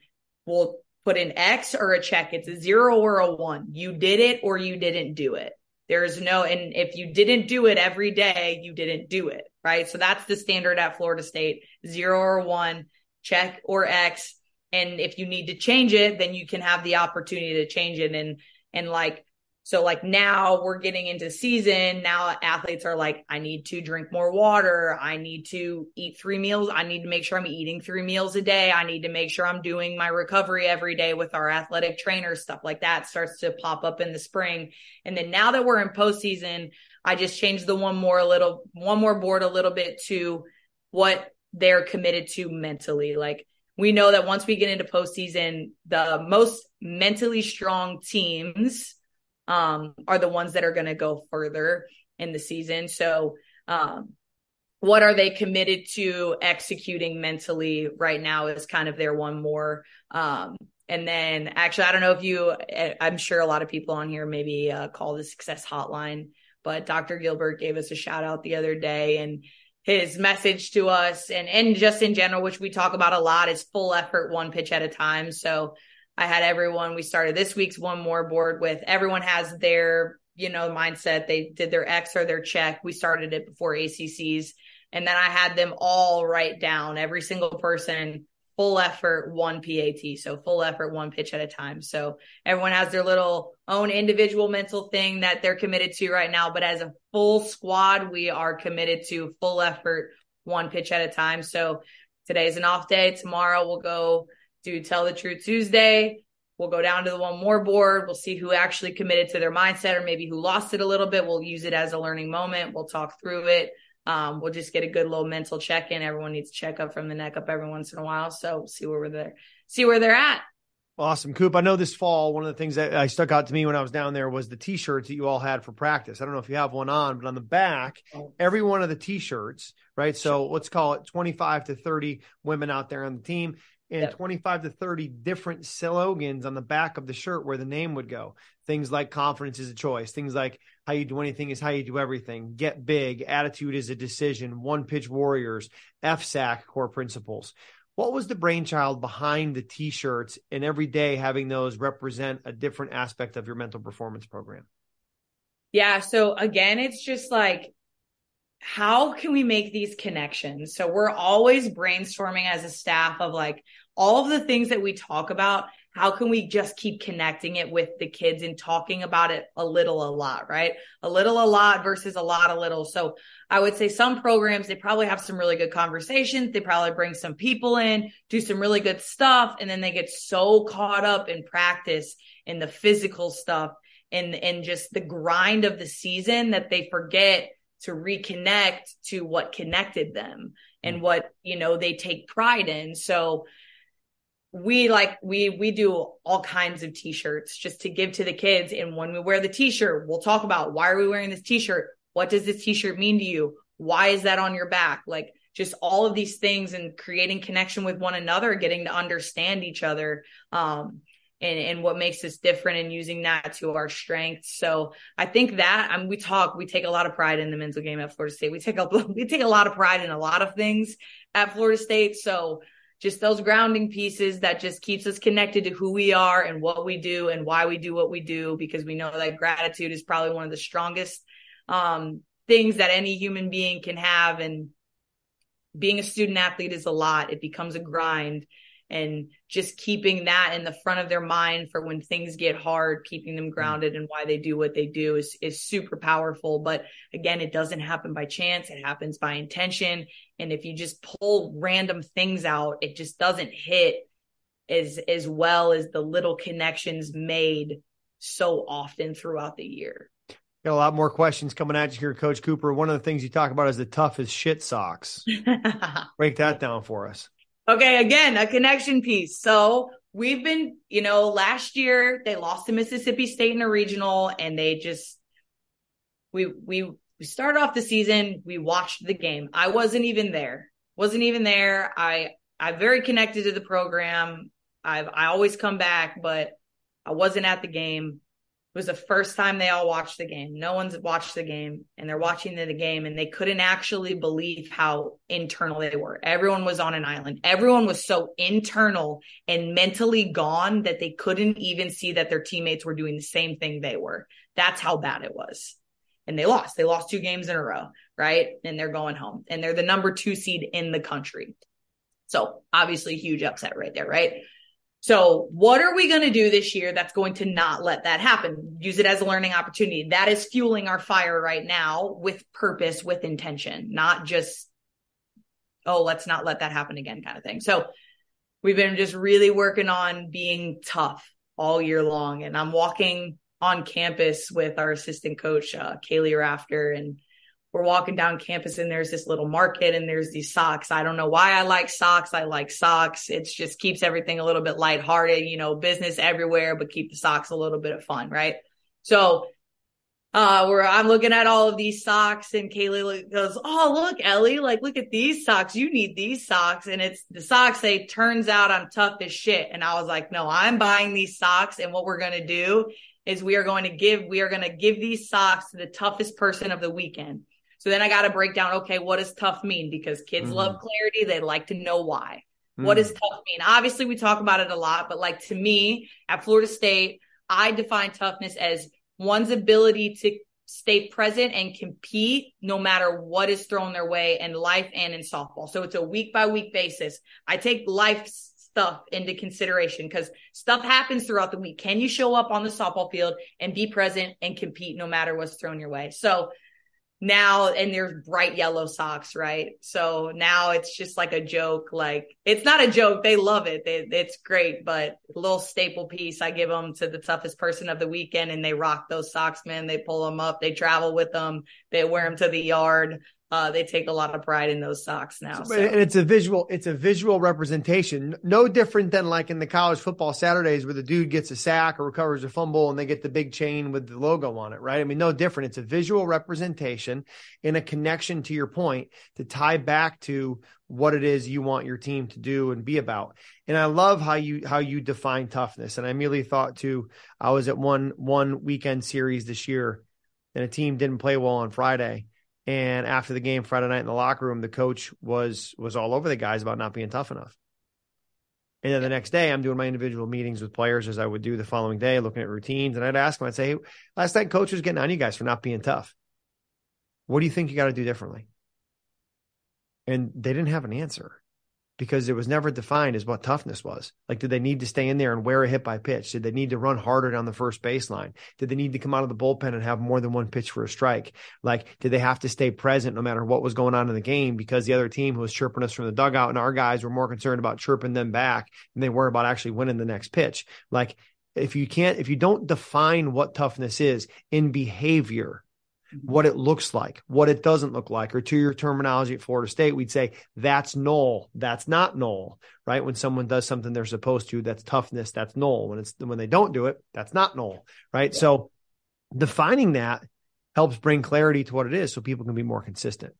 we'll put an X or a check. It's a zero or a one. You did it or you didn't do it. There's no, and if you didn't do it every day, you didn't do it, right? So that's the standard at Florida State, zero or one. Check or X. And if you need to change it, then you can have the opportunity to change it. And, and like, So like now we're getting into season. Now athletes are like, I need to drink more water. I need to eat three meals. I need to make sure I'm eating three meals a day. I need to make sure I'm doing my recovery every day with our athletic trainers, stuff like that starts to pop up in the spring. And then now that we're in postseason, I just changed the one more a little, one more board a little bit to what they're committed to mentally. Like we know that once we get into postseason, the most mentally strong teams Um, are the ones that are going to go further in the season. So um, what are they committed to executing mentally right now is kind of their one more. Um, and then actually, I don't know if you, I'm sure a lot of people on here maybe uh, call the Success Hotline, but Doctor Gilbert gave us a shout out the other day, and his message to us and, and just in general, which we talk about a lot, is full effort, one pitch at a time. So I had everyone, we started this week's One More Board with everyone has their, you know, mindset. They did their X or their check. We started it before A C Cs. And then I had them all write down, every single person, full effort, one P A T. So full effort, one pitch at a time. So everyone has their little own individual mental thing that they're committed to right now. But as a full squad, we are committed to full effort, one pitch at a time. So today's an off day. Tomorrow we'll go to Tell the Truth Tuesday. We'll go down to the One More Board. We'll see who actually committed to their mindset or maybe who lost it a little bit. We'll use it as a learning moment. We'll talk through it. Um, we'll just get a good little mental check-in. Everyone needs to check up from the neck up every once in a while. So we'll see where we're there. See where they're at. Awesome, Coop. I know this fall, one of the things that I stuck out to me when I was down there was the T-shirts that you all had for practice. I don't know if you have one on, but on the back, every one of the T-shirts, right? So let's call it twenty-five to thirty women out there on the team. And yep. twenty-five to thirty different slogans on the back of the shirt where the name would go. Things like confidence is a choice. Things like how you do anything is how you do everything. Get big. Attitude is a decision. One pitch warriors. F S A C core principles. What was the brainchild behind the T-shirts and every day having those represent a different aspect of your mental performance program? Yeah. So again, it's just like, how can we make these connections? So we're always brainstorming as a staff of like all of the things that we talk about. How can we just keep connecting it with the kids and talking about it a little, a lot, right? A little, a lot versus a lot, a little. So I would say some programs, they probably have some really good conversations. They probably bring some people in, do some really good stuff. And then they get so caught up in practice and the physical stuff and, and just the grind of the season that they forget to reconnect to what connected them and what, you know, they take pride in. So we like, we, we do all kinds of T-shirts just to give to the kids. And when we wear the T-shirt, we'll talk about, why are we wearing this T-shirt? What does this T-shirt mean to you? Why is that on your back? Like just all of these things and creating connection with one another, getting to understand each other. Um, And, and what makes us different and using that to our strengths. So I think that I mean, we talk, we take a lot of pride in the mental game at Florida State. We take a, we take a lot of pride in a lot of things at Florida State. So just those grounding pieces that just keeps us connected to who we are and what we do and why we do what we do, because we know that gratitude is probably one of the strongest um, things that any human being can have. And being a student athlete is a lot. It becomes a grind. And just keeping that in the front of their mind for when things get hard, keeping them grounded and why they do what they do is, is super powerful. But again, it doesn't happen by chance. It happens by intention. And if you just pull random things out, it just doesn't hit as, as well as the little connections made so often throughout the year. Got a lot more questions coming at you here, Coach Cooper. One of the things you talk about is the toughest shit socks. Break that down for us. Okay, again, a connection piece. So we've been, you know, last year they lost to Mississippi State in a regional, and they just, we we we started off the season, we watched the game. I wasn't even there. Wasn't even there. I, I'm very connected to the program. I've I always come back, but I wasn't at the game. It was the first time they all watched the game. No one's watched the game, and they're watching the game, and they couldn't actually believe how internal they were. Everyone was on an island. Everyone was so internal and mentally gone that they couldn't even see that their teammates were doing the same thing they were. That's how bad it was. And they lost. They lost two games in a row, right? And they're going home, and they're the number two seed in the country. So obviously huge upset right there, right? So what are we going to do this year that's going to not let that happen? Use it as a learning opportunity. That is fueling our fire right now with purpose, with intention, not just, oh, let's not let that happen again kind of thing. So we've been just really working on being tough all year long. And I'm walking on campus with our assistant coach, uh, Kaylee Rafter, and we're walking down campus and there's this little market and there's these socks. I don't know why I like socks. I like socks. It just keeps everything a little bit lighthearted, you know, business everywhere, but keep the socks a little bit of fun. Right. So uh, we're, I'm looking at all of these socks and Kaylee goes, oh, look, Ellie, like, look at these socks. You need these socks. And it's the socks say, turns out I'm tough as shit. And I was like, no, I'm buying these socks. And what we're going to do is we are going to give, we are going to give these socks to the toughest person of the weekend. So then I got to break down, okay, what does tough mean? Because kids mm. love clarity. They like to know why. Mm. What does tough mean? Obviously, we talk about it a lot, but like to me at Florida State, I define toughness as one's ability to stay present and compete no matter what is thrown their way in life and in softball. So it's a week by week basis. I take life stuff into consideration because stuff happens throughout the week. Can you show up on the softball field and be present and compete no matter what's thrown your way? So now, and there's bright yellow socks, right? So now it's just like a joke. Like, it's not a joke. They love it. They, it's great, but a little staple piece I give them to the toughest person of the weekend, and they rock those socks, man. They pull them up. They travel with them. They wear them to the yard. Uh, they take a lot of pride in those socks now. So. And it's a visual, it's a visual representation, no different than like in the college football Saturdays where the dude gets a sack or recovers a fumble and they get the big chain with the logo on it, right? I mean, no different. It's a visual representation and a connection, to your point, to tie back to what it is you want your team to do and be about. And I love how you, how you define toughness. And I immediately thought too, I was at one, one weekend series this year and a team didn't play well on Friday. And after the game Friday night in the locker room, the coach was was all over the guys about not being tough enough. And then the next day, I'm doing my individual meetings with players as I would do the following day, looking at routines. And I'd ask them, I'd say, hey, last night coach was getting on you guys for not being tough. What do you think you got to do differently? And they didn't have an answer because it was never defined as what toughness was. Like, did they need to stay in there and wear a hit by pitch? Did they need to run harder down the first baseline? Did they need to come out of the bullpen and have more than one pitch for a strike? Like, did they have to stay present no matter what was going on in the game because the other team was chirping us from the dugout and our guys were more concerned about chirping them back than they were about actually winning the next pitch? Like, if you can't, if you don't define what toughness is in behavior, what it looks like, what it doesn't look like, or to your terminology at Florida State, we'd say that's null. That's not null, right? When someone does something they're supposed to, that's toughness. That's null. When it's, when they don't do it, that's not null, right? Yeah. So defining that helps bring clarity to what it is so people can be more consistent.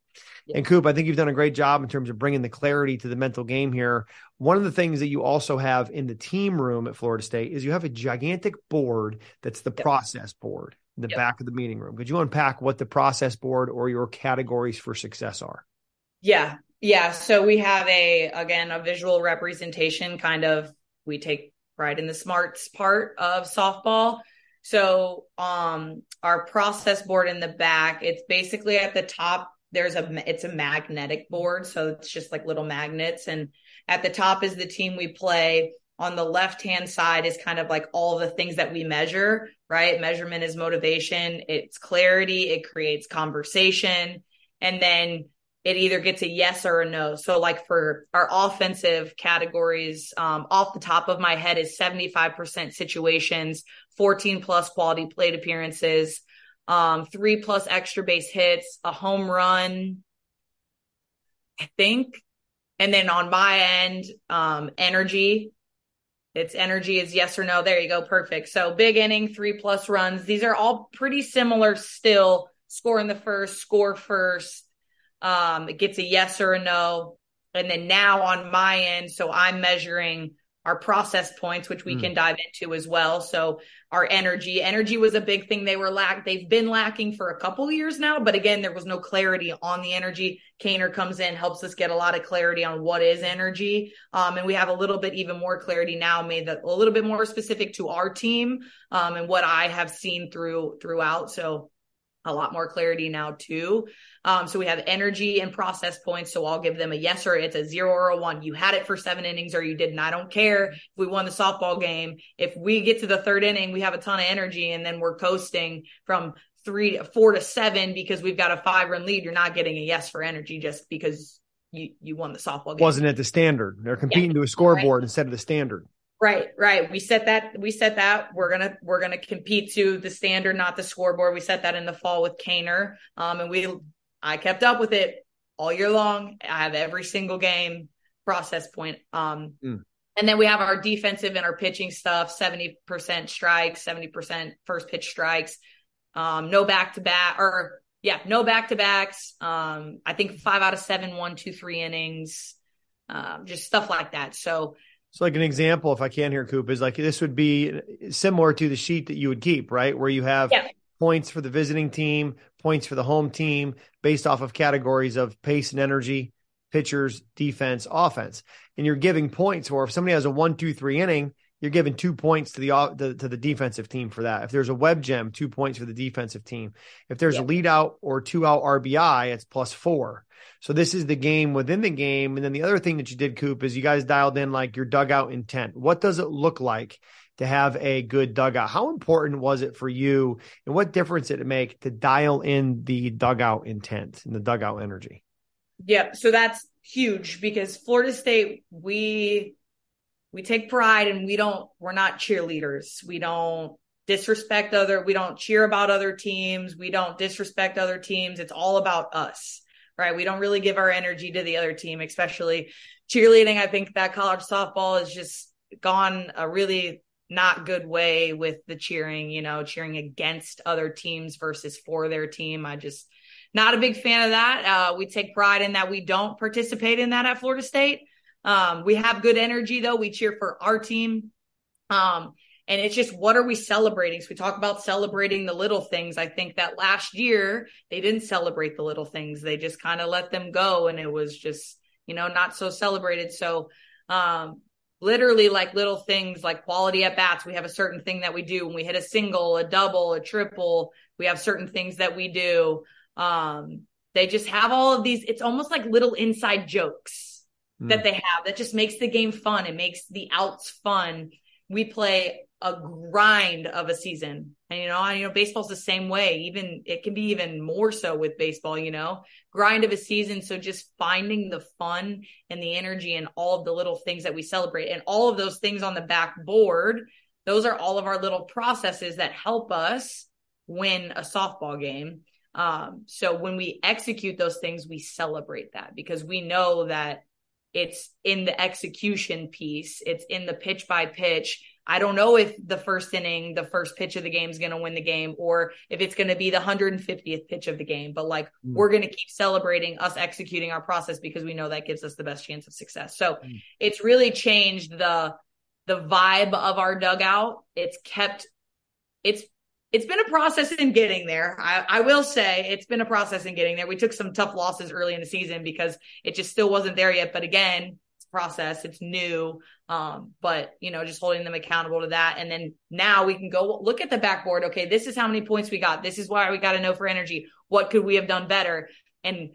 Yeah. And Coop, I think you've done a great job in terms of bringing the clarity to the mental game here. One of the things that you also have in the team room at Florida State is you have a gigantic board that's the yeah. process board. The yep. back of the meeting room. Could you unpack what the process board or your categories for success are? Yeah. Yeah. So we have a, again, a visual representation kind of, we take pride in the smarts part of softball. So um, our process board in the back, it's basically at the top, there's a, it's a magnetic board. So it's just like little magnets. And at the top is the team we play. On the left-hand side is kind of like all the things that we measure, right? Measurement is motivation. It's clarity. It creates conversation. And then it either gets a yes or a no. So like for our offensive categories, um, off the top of my head is seventy-five percent situations, fourteen plus quality plate appearances, um, three plus extra base hits, a home run, I think. And then on my end, um, energy. It's energy is yes or no. There you go. Perfect. So big inning, three plus runs. These are all pretty similar still. Score in the first, score first. Um, it gets a yes or a no. And then now on my end, so I'm measuring our process points, which we mm. can dive into as well. So our energy, energy was a big thing. They were lack. They've been lacking for a couple of years now, but again, there was no clarity on the energy. Kainer comes in, helps us get a lot of clarity on what is energy. Um, and we have a little bit, even more clarity now, made that a little bit more specific to our team um, and what I have seen through throughout. So a lot more clarity now too. Um, so we have energy and process points. So I'll give them a yes or it's a zero or a one. You had it for seven innings or you didn't. I don't care if we won the softball game. If we get to the third inning, we have a ton of energy and then we're coasting from three, four to seven because we've got a five run lead. You're not getting a yes for energy just because you, you won the softball game. Wasn't it the standard? They're competing yeah. to a scoreboard right. instead of the standard. Right, right. We set that, we set that, we're going to, we're going to compete to the standard, not the scoreboard. We set that in the fall with Kaner. Um, and we, I kept up with it all year long. I have every single game process point. Um, mm. And then we have our defensive and our pitching stuff, seventy percent strikes, seventy percent first pitch strikes, um, no back to back or yeah, no back to backs. Um, I think five out of seven, one, two, three innings, um, just stuff like that. So, So like an example, if I can hear Coop, is like this would be similar to the sheet that you would keep, right? Where you have yeah. points for the visiting team, points for the home team, based off of categories of pace and energy, pitchers, defense, offense. And you're giving points where if somebody has a one, two, three inning, you're giving two points to the, the to the defensive team for that. If there's a web gem, two points for the defensive team. If there's yeah. a lead out or two out R B I, it's plus four. So this is the game within the game. And then the other thing that you did, Coop, is you guys dialed in like your dugout intent. What does it look like to have a good dugout? How important was it for you and what difference did it make to dial in the dugout intent and the dugout energy? Yeah. So that's huge because Florida State, we, we take pride and we don't, we're not cheerleaders. We don't disrespect other, we don't cheer about other teams. We don't disrespect other teams. It's all about us. Right. We don't really give our energy to the other team, especially cheerleading. I think that college softball has just gone a really not good way with the cheering, you know, cheering against other teams versus for their team. I just not a big fan of that. Uh, we take pride in that. We don't participate in that at Florida State. Um, we have good energy, though. We cheer for our team. Um, And it's just, what are we celebrating? So we talk about celebrating the little things. I think that last year they didn't celebrate the little things. They just kind of let them go. And it was just, you know, not so celebrated. So um, literally like little things like quality at bats. We have a certain thing that we do when we hit a single, a double, a triple. We have certain things that we do. Um, they just have all of these. It's almost like little inside jokes mm. that they have that just makes the game fun. It makes the outs fun. We play a grind of a season. And, you know, I, you know, baseball's the same way. Even it can be even more so with baseball, you know, grind of a season. So just finding the fun and the energy and all of the little things that we celebrate and all of those things on the backboard. Those are all of our little processes that help us win a softball game. Um, so when we execute those things, we celebrate that because we know that it's in the execution piece. It's in the pitch by pitch. I don't know if the first inning, the first pitch of the game is going to win the game or if it's going to be the one hundred fiftieth pitch of the game. But like, mm. we're going to keep celebrating us executing our process because we know that gives us the best chance of success. So mm. it's really changed the, the vibe of our dugout. It's kept, it's, it's been a process in getting there. I, I will say it's been a process in getting there. We took some tough losses early in the season because it just still wasn't there yet. But again, process. It's new. Um, but, you know, just holding them accountable to that. And then now we can go look at the backboard. Okay, this is how many points we got. This is why we got to know for energy. What could we have done better? And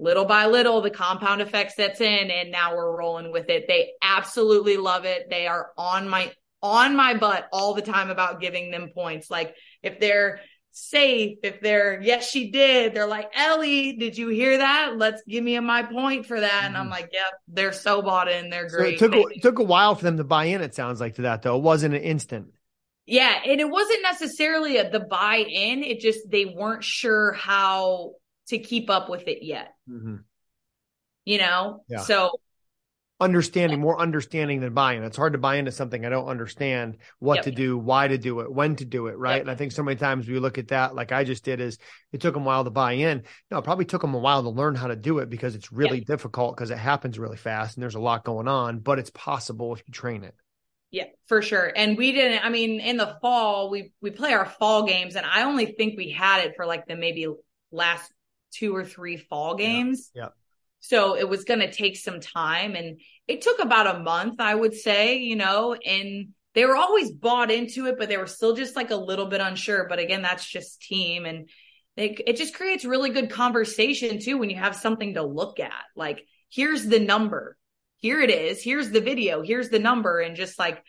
little by little, the compound effect sets in and now we're rolling with it. They absolutely love it. They are on my, on my butt all the time about giving them points. Like if they're safe, if they're, yes, she did. They're like, Ellie, did you hear that? Let's give me a, my point for that. And I'm like, yep, they're so bought in. They're great. So it, took a, it took a while for them to buy in. It sounds like to that though. It wasn't an instant. Yeah. And it wasn't necessarily a, the buy in. It just, they weren't sure how to keep up with it yet. Mm-hmm. You know? Yeah. So understanding, more understanding than buying. It's hard to buy into something I don't understand what yep. to do, why to do it, when to do it, right? Yep. And I think so many times we look at that, like I just did, is it took them a while to buy in. No, it probably took them a while to learn how to do it because it's really yep. difficult because it happens really fast and there's a lot going on, but it's possible if you train it. Yeah, for sure. And we didn't, I mean, in the fall, we we play our fall games and I only think we had it for like the maybe last two or three fall games. Yeah. Yep. So it was going to take some time and it took about a month, I would say, you know, and they were always bought into it, but they were still just like a little bit unsure. But again, that's just team. And It, it just creates really good conversation too when you have something to look at. Like, here's the number. Here it is. Here's the video. Here's the number. And just like,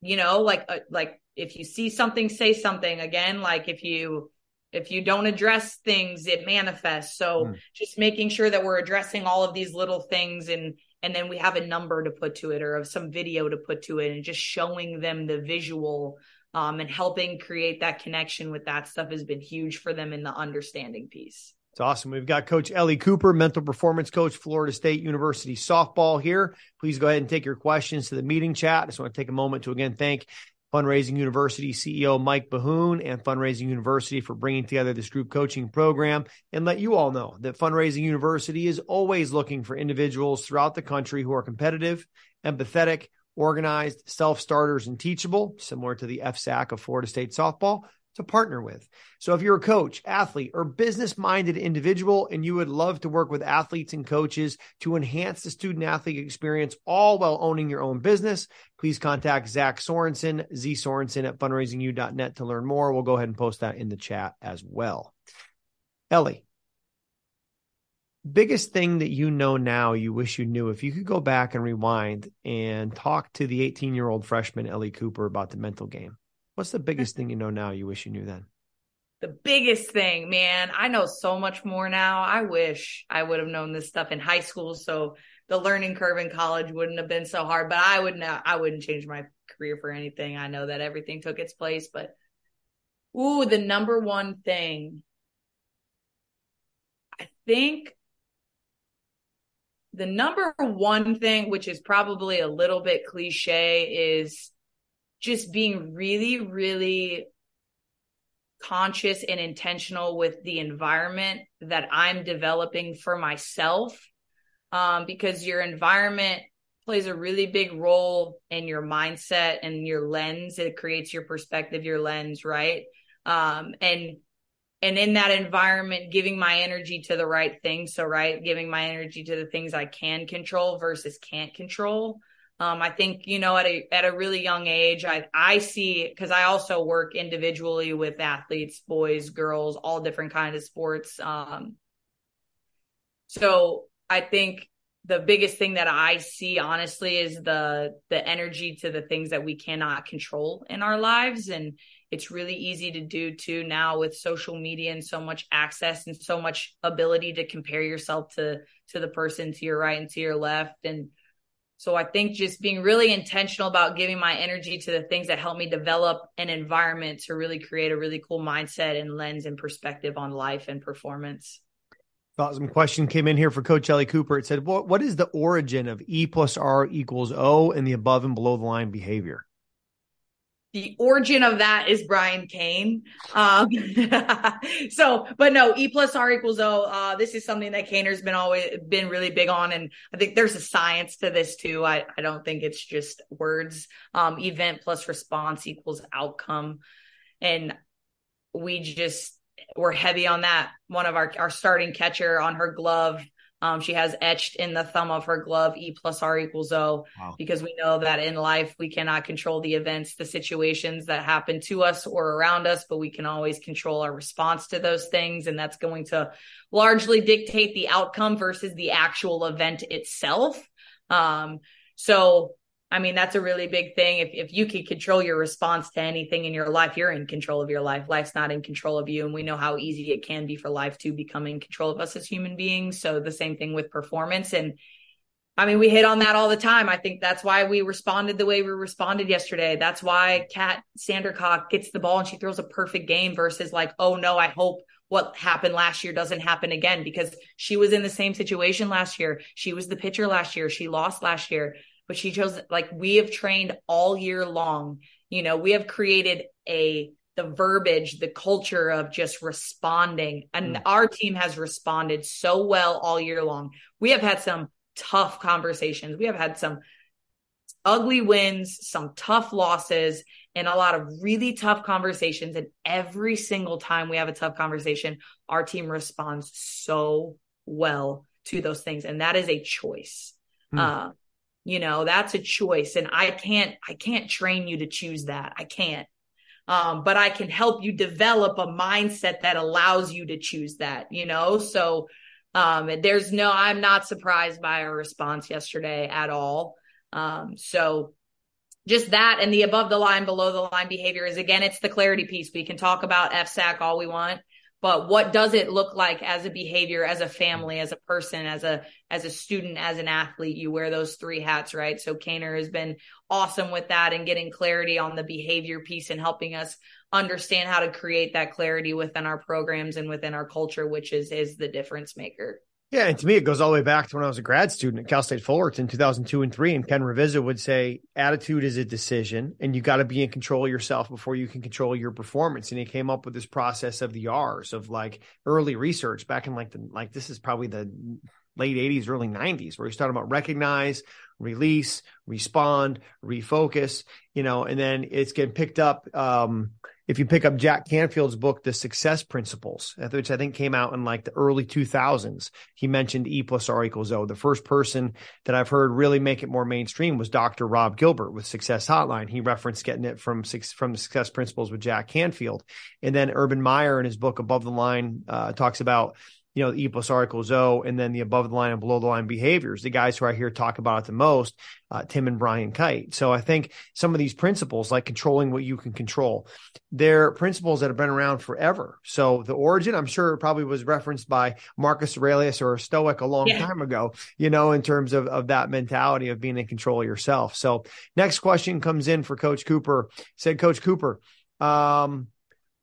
you know, like, uh, like if you see something, say something. Again, like if you, if you don't address things, it manifests. So mm. just making sure that we're addressing all of these little things, and, and then we have a number to put to it, or of some video to put to it, and just showing them the visual um, and helping create that connection with that stuff has been huge for them in the understanding piece. It's awesome. We've got Coach Ellie Cooper, mental performance coach, Florida State University softball here. Please go ahead and take your questions to the meeting chat. I just want to take a moment to again thank Fundraising University C E O Mike Bahoon and Fundraising University for bringing together this group coaching program, and let you all know that Fundraising University is always looking for individuals throughout the country who are competitive, empathetic, organized, self-starters, and teachable, similar to the F S A C of Florida State softball, to partner with. So if you're a coach, athlete, or business-minded individual, and you would love to work with athletes and coaches to enhance the student-athlete experience, all while owning your own business, please contact Zach Sorensen, zsorensen at fundraising u dot net to learn more. We'll go ahead and post that in the chat as well. Ellie, biggest thing that you know now you wish you knew, if you could go back and rewind and talk to the eighteen-year-old freshman Ellie Cooper about the mental game, what's the biggest thing you know now you wish you knew then? The biggest thing, man, I know so much more now. I wish I would have known this stuff in high school, so the learning curve in college wouldn't have been so hard, but I wouldn't, I wouldn't change my career for anything. I know that everything took its place, but ooh, the number one thing, I think the number one thing, which is probably a little bit cliche, is just being really, really conscious and intentional with the environment that I'm developing for myself, um, because your environment plays a really big role in your mindset and your lens. It creates your perspective, your lens, right? Um, and and in that environment, giving my energy to the right things. So, right, giving my energy to the things I can control versus can't control. Um, I think, you know, at a at a really young age, I I see, because I also work individually with athletes, boys, girls, all different kinds of sports. Um, so I think the biggest thing that I see, honestly, is the the energy to the things that we cannot control in our lives. And it's really easy to do too now with social media and so much access and so much ability to compare yourself to to the person to your right and to your left. And so I think just being really intentional about giving my energy to the things that help me develop an environment to really create a really cool mindset and lens and perspective on life and performance. Awesome question came in here for Coach Ellie Cooper. It said, what, what is the origin of E plus R equals O in the above and below the line behavior? The origin of that is Brian Cain. Um, so, but no, E plus R equals O. Uh, this is something that Caner's been always been really big on. And I think there's a science to this too. I, I don't think it's just words. Um, event plus response equals outcome. And we just, we're heavy on that. One of our, our starting catcher on her glove, Um, she has etched in the thumb of her glove, E plus R equals O, wow. Because we know that in life, we cannot control the events, the situations that happen to us or around us, but we can always control our response to those things. And that's going to largely dictate the outcome versus the actual event itself. Um, so, I mean, that's a really big thing. If if you can control your response to anything in your life, you're in control of your life. Life's not in control of you. And we know how easy it can be for life to become in control of us as human beings. So the same thing with performance. And I mean, we hit on that all the time. I think that's why we responded the way we responded yesterday. That's why Kat Sandercock gets the ball and she throws a perfect game versus like, oh no, I hope what happened last year doesn't happen again, because she was in the same situation last year. She was the pitcher last year. She lost last year. But she chose, like, we have trained all year long. You know, we have created a, the verbiage, the culture of just responding. And mm. our team has responded so well all year long. We have had some tough conversations. We have had some ugly wins, some tough losses, and a lot of really tough conversations. And every single time we have a tough conversation, our team responds so well to those things. And that is a choice. Mm. Uh, You know, that's a choice. And I can't, I can't train you to choose that. I can't. Um, but I can help you develop a mindset that allows you to choose that, you know? So um, there's no, I'm not surprised by our response yesterday at all. Um, so just that, and the above the line, below the line behavior is, again, it's the clarity piece. We can talk about F SAC all we want, but what does it look like as a behavior, as a family, as a person, as a, as a student, as an athlete? You wear those three hats, right? So Caner has been awesome with that and getting clarity on the behavior piece and helping us understand how to create that clarity within our programs and within our culture, which is, is the difference maker. Yeah. And to me, it goes all the way back to when I was a grad student at Cal State Fullerton, two thousand two and three. And Ken Revisa would say, attitude is a decision and you got to be in control of yourself before you can control your performance. And he came up with this process of the R's of like early research back in like the, like this is probably the late eighties, early nineties, where he's talking about recognize, release, respond, refocus, you know, and then it's getting picked up. Um, If you pick up Jack Canfield's book, The Success Principles, which I think came out in like the early two thousands, he mentioned E plus R equals O. The first person that I've heard really make it more mainstream was Doctor Rob Gilbert with Success Hotline. He referenced getting it from six, from the Success Principles with Jack Canfield. And then Urban Meyer in his book Above the Line uh, talks about, you know, the E plus R equals O, and then the above the line and below the line behaviors, the guys who I hear talk about it the most, uh, Tim and Brian Kite. So I think some of these principles, like controlling what you can control, they're principles that have been around forever. So the origin, I'm sure it probably was referenced by Marcus Aurelius or a Stoic a long yeah. time ago, you know, in terms of, of that mentality of being in control of yourself. So next question comes in for Coach Cooper. It said, Coach Cooper, um,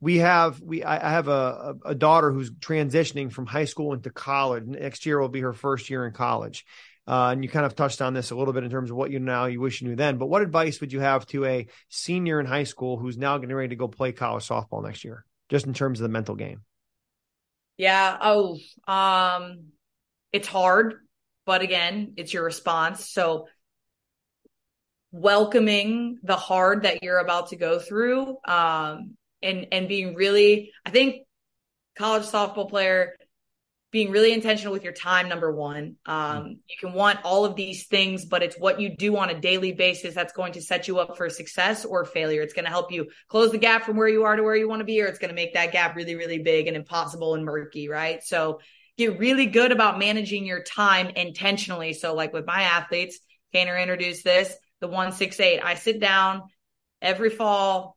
We have we I have a, a daughter who's transitioning from high school into college. Next year will be her first year in college. Uh, and you kind of touched on this a little bit in terms of what you now you wish you knew then. But what advice would you have to a senior in high school who's now getting ready to go play college softball next year, just in terms of the mental game? Yeah. Oh, um, it's hard. But again, it's your response. So welcoming the hard that you're about to go through, um, And and being really, I think college softball player, being really intentional with your time, number one. Um, you can want all of these things, but it's what you do on a daily basis that's going to set you up for success or failure. It's going to help you close the gap from where you are to where you want to be, or it's going to make that gap really, really big and impossible and murky, right? So get really good about managing your time intentionally. So like with my athletes, Caner introduced this, the one six eight. I sit down every fall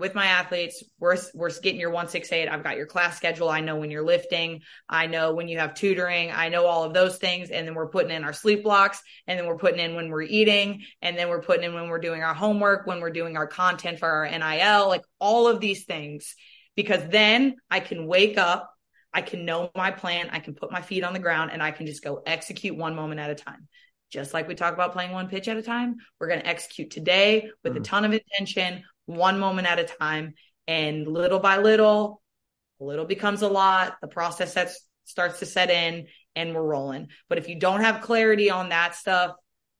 with my athletes, we're, we're getting your one six eight. I've got your class schedule. I know when you're lifting. I know when you have tutoring. I know all of those things. And then we're putting in our sleep blocks. And then we're putting in when we're eating. And then we're putting in when we're doing our homework, when we're doing our content for our N I L, like all of these things. Because then I can wake up. I can know my plan. I can put my feet on the ground and I can just go execute one moment at a time. Just like we talk about playing one pitch at a time, we're going to execute today with mm-hmm. a ton of intention, one moment at a time, and little by little, a little becomes a lot. The process that starts to set in and we're rolling. But if you don't have clarity on that stuff,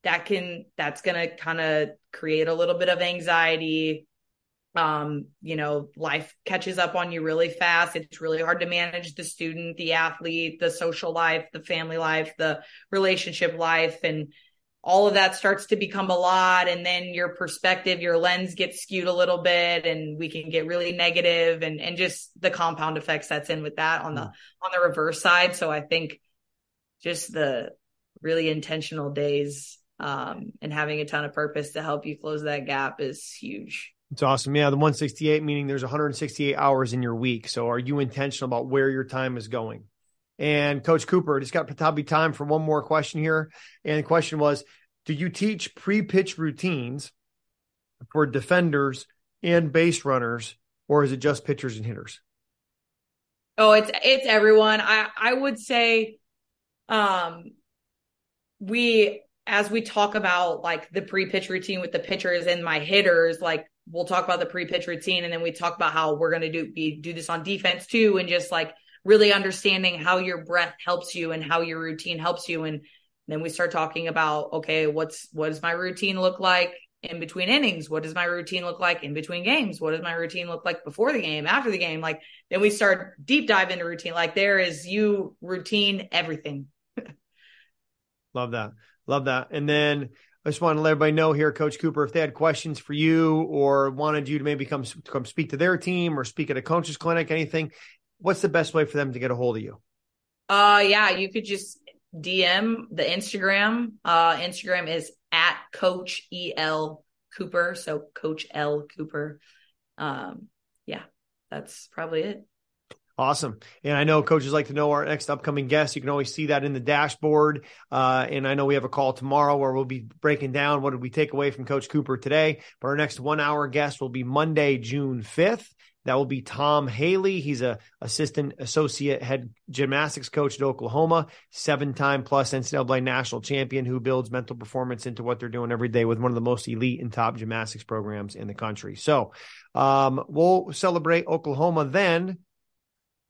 that can, that's going to kind of create a little bit of anxiety. Um, you know, life catches up on you really fast. It's really hard to manage the student, the athlete, the social life, the family life, the relationship life, and all of that starts to become a lot. And then your perspective, your lens gets skewed a little bit, and we can get really negative and, and just the compound effects that's in with that on the, on the reverse side. So I think just the really intentional days, um, and having a ton of purpose to help you close that gap is huge. It's awesome. Yeah. The one sixty-eight, meaning there's one hundred sixty-eight hours in your week. So are you intentional about where your time is going? And Coach Cooper, just got probably time for one more question here. And the question was, do you teach pre-pitch routines for defenders and base runners, or is it just pitchers and hitters? Oh, it's, it's everyone. I, I would say, um, we, as we talk about like the pre-pitch routine with the pitchers and my hitters, like we'll talk about the pre-pitch routine. And then we talk about how we're going to do, be, do this on defense too. And just like, really understanding how your breath helps you and how your routine helps you. And then we start talking about, okay, what's, what does my routine look like in between innings? What does my routine look like in between games? What does my routine look like before the game, after the game? Like, then we start deep dive into routine. Like there is you routine, everything. Love that. Love that. And then I just want to let everybody know here, Coach Cooper, if they had questions for you or wanted you to maybe come, come speak to their team or speak at a coach's clinic, anything, what's the best way for them to get a hold of you? Uh, yeah, you could just D M the Instagram. Uh, Instagram is at Coach E L Cooper. So Coach L Cooper. Um, yeah, that's probably it. Awesome. And I know coaches like to know our next upcoming guest. You can always see that in the dashboard. Uh, and I know we have a call tomorrow where we'll be breaking down what did we take away from Coach Cooper today. But our next one-hour guest will be Monday, June fifth. That will be Tom Haley. He's an assistant associate head gymnastics coach at Oklahoma, seven-time plus N C double A national champion who builds mental performance into what they're doing every day with one of the most elite and top gymnastics programs in the country. So um, we'll celebrate Oklahoma then.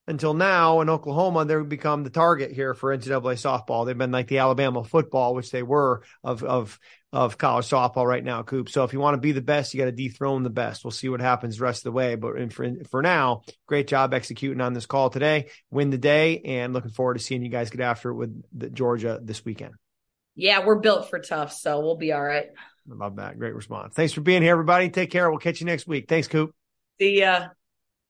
Until now, in Oklahoma, they've become the target here for N C double A softball. They've been like the Alabama football, which they were of of of college softball right now, Coop. So if you want to be the best, you got to dethrone the best. We'll see what happens the rest of the way. But for, for now, great job executing on this call today. Win the day, and looking forward to seeing you guys get after it with the, Georgia this weekend. Yeah, we're built for tough, so we'll be all right. I love that. Great response. Thanks for being here, everybody. Take care. We'll catch you next week. Thanks, Coop. See ya.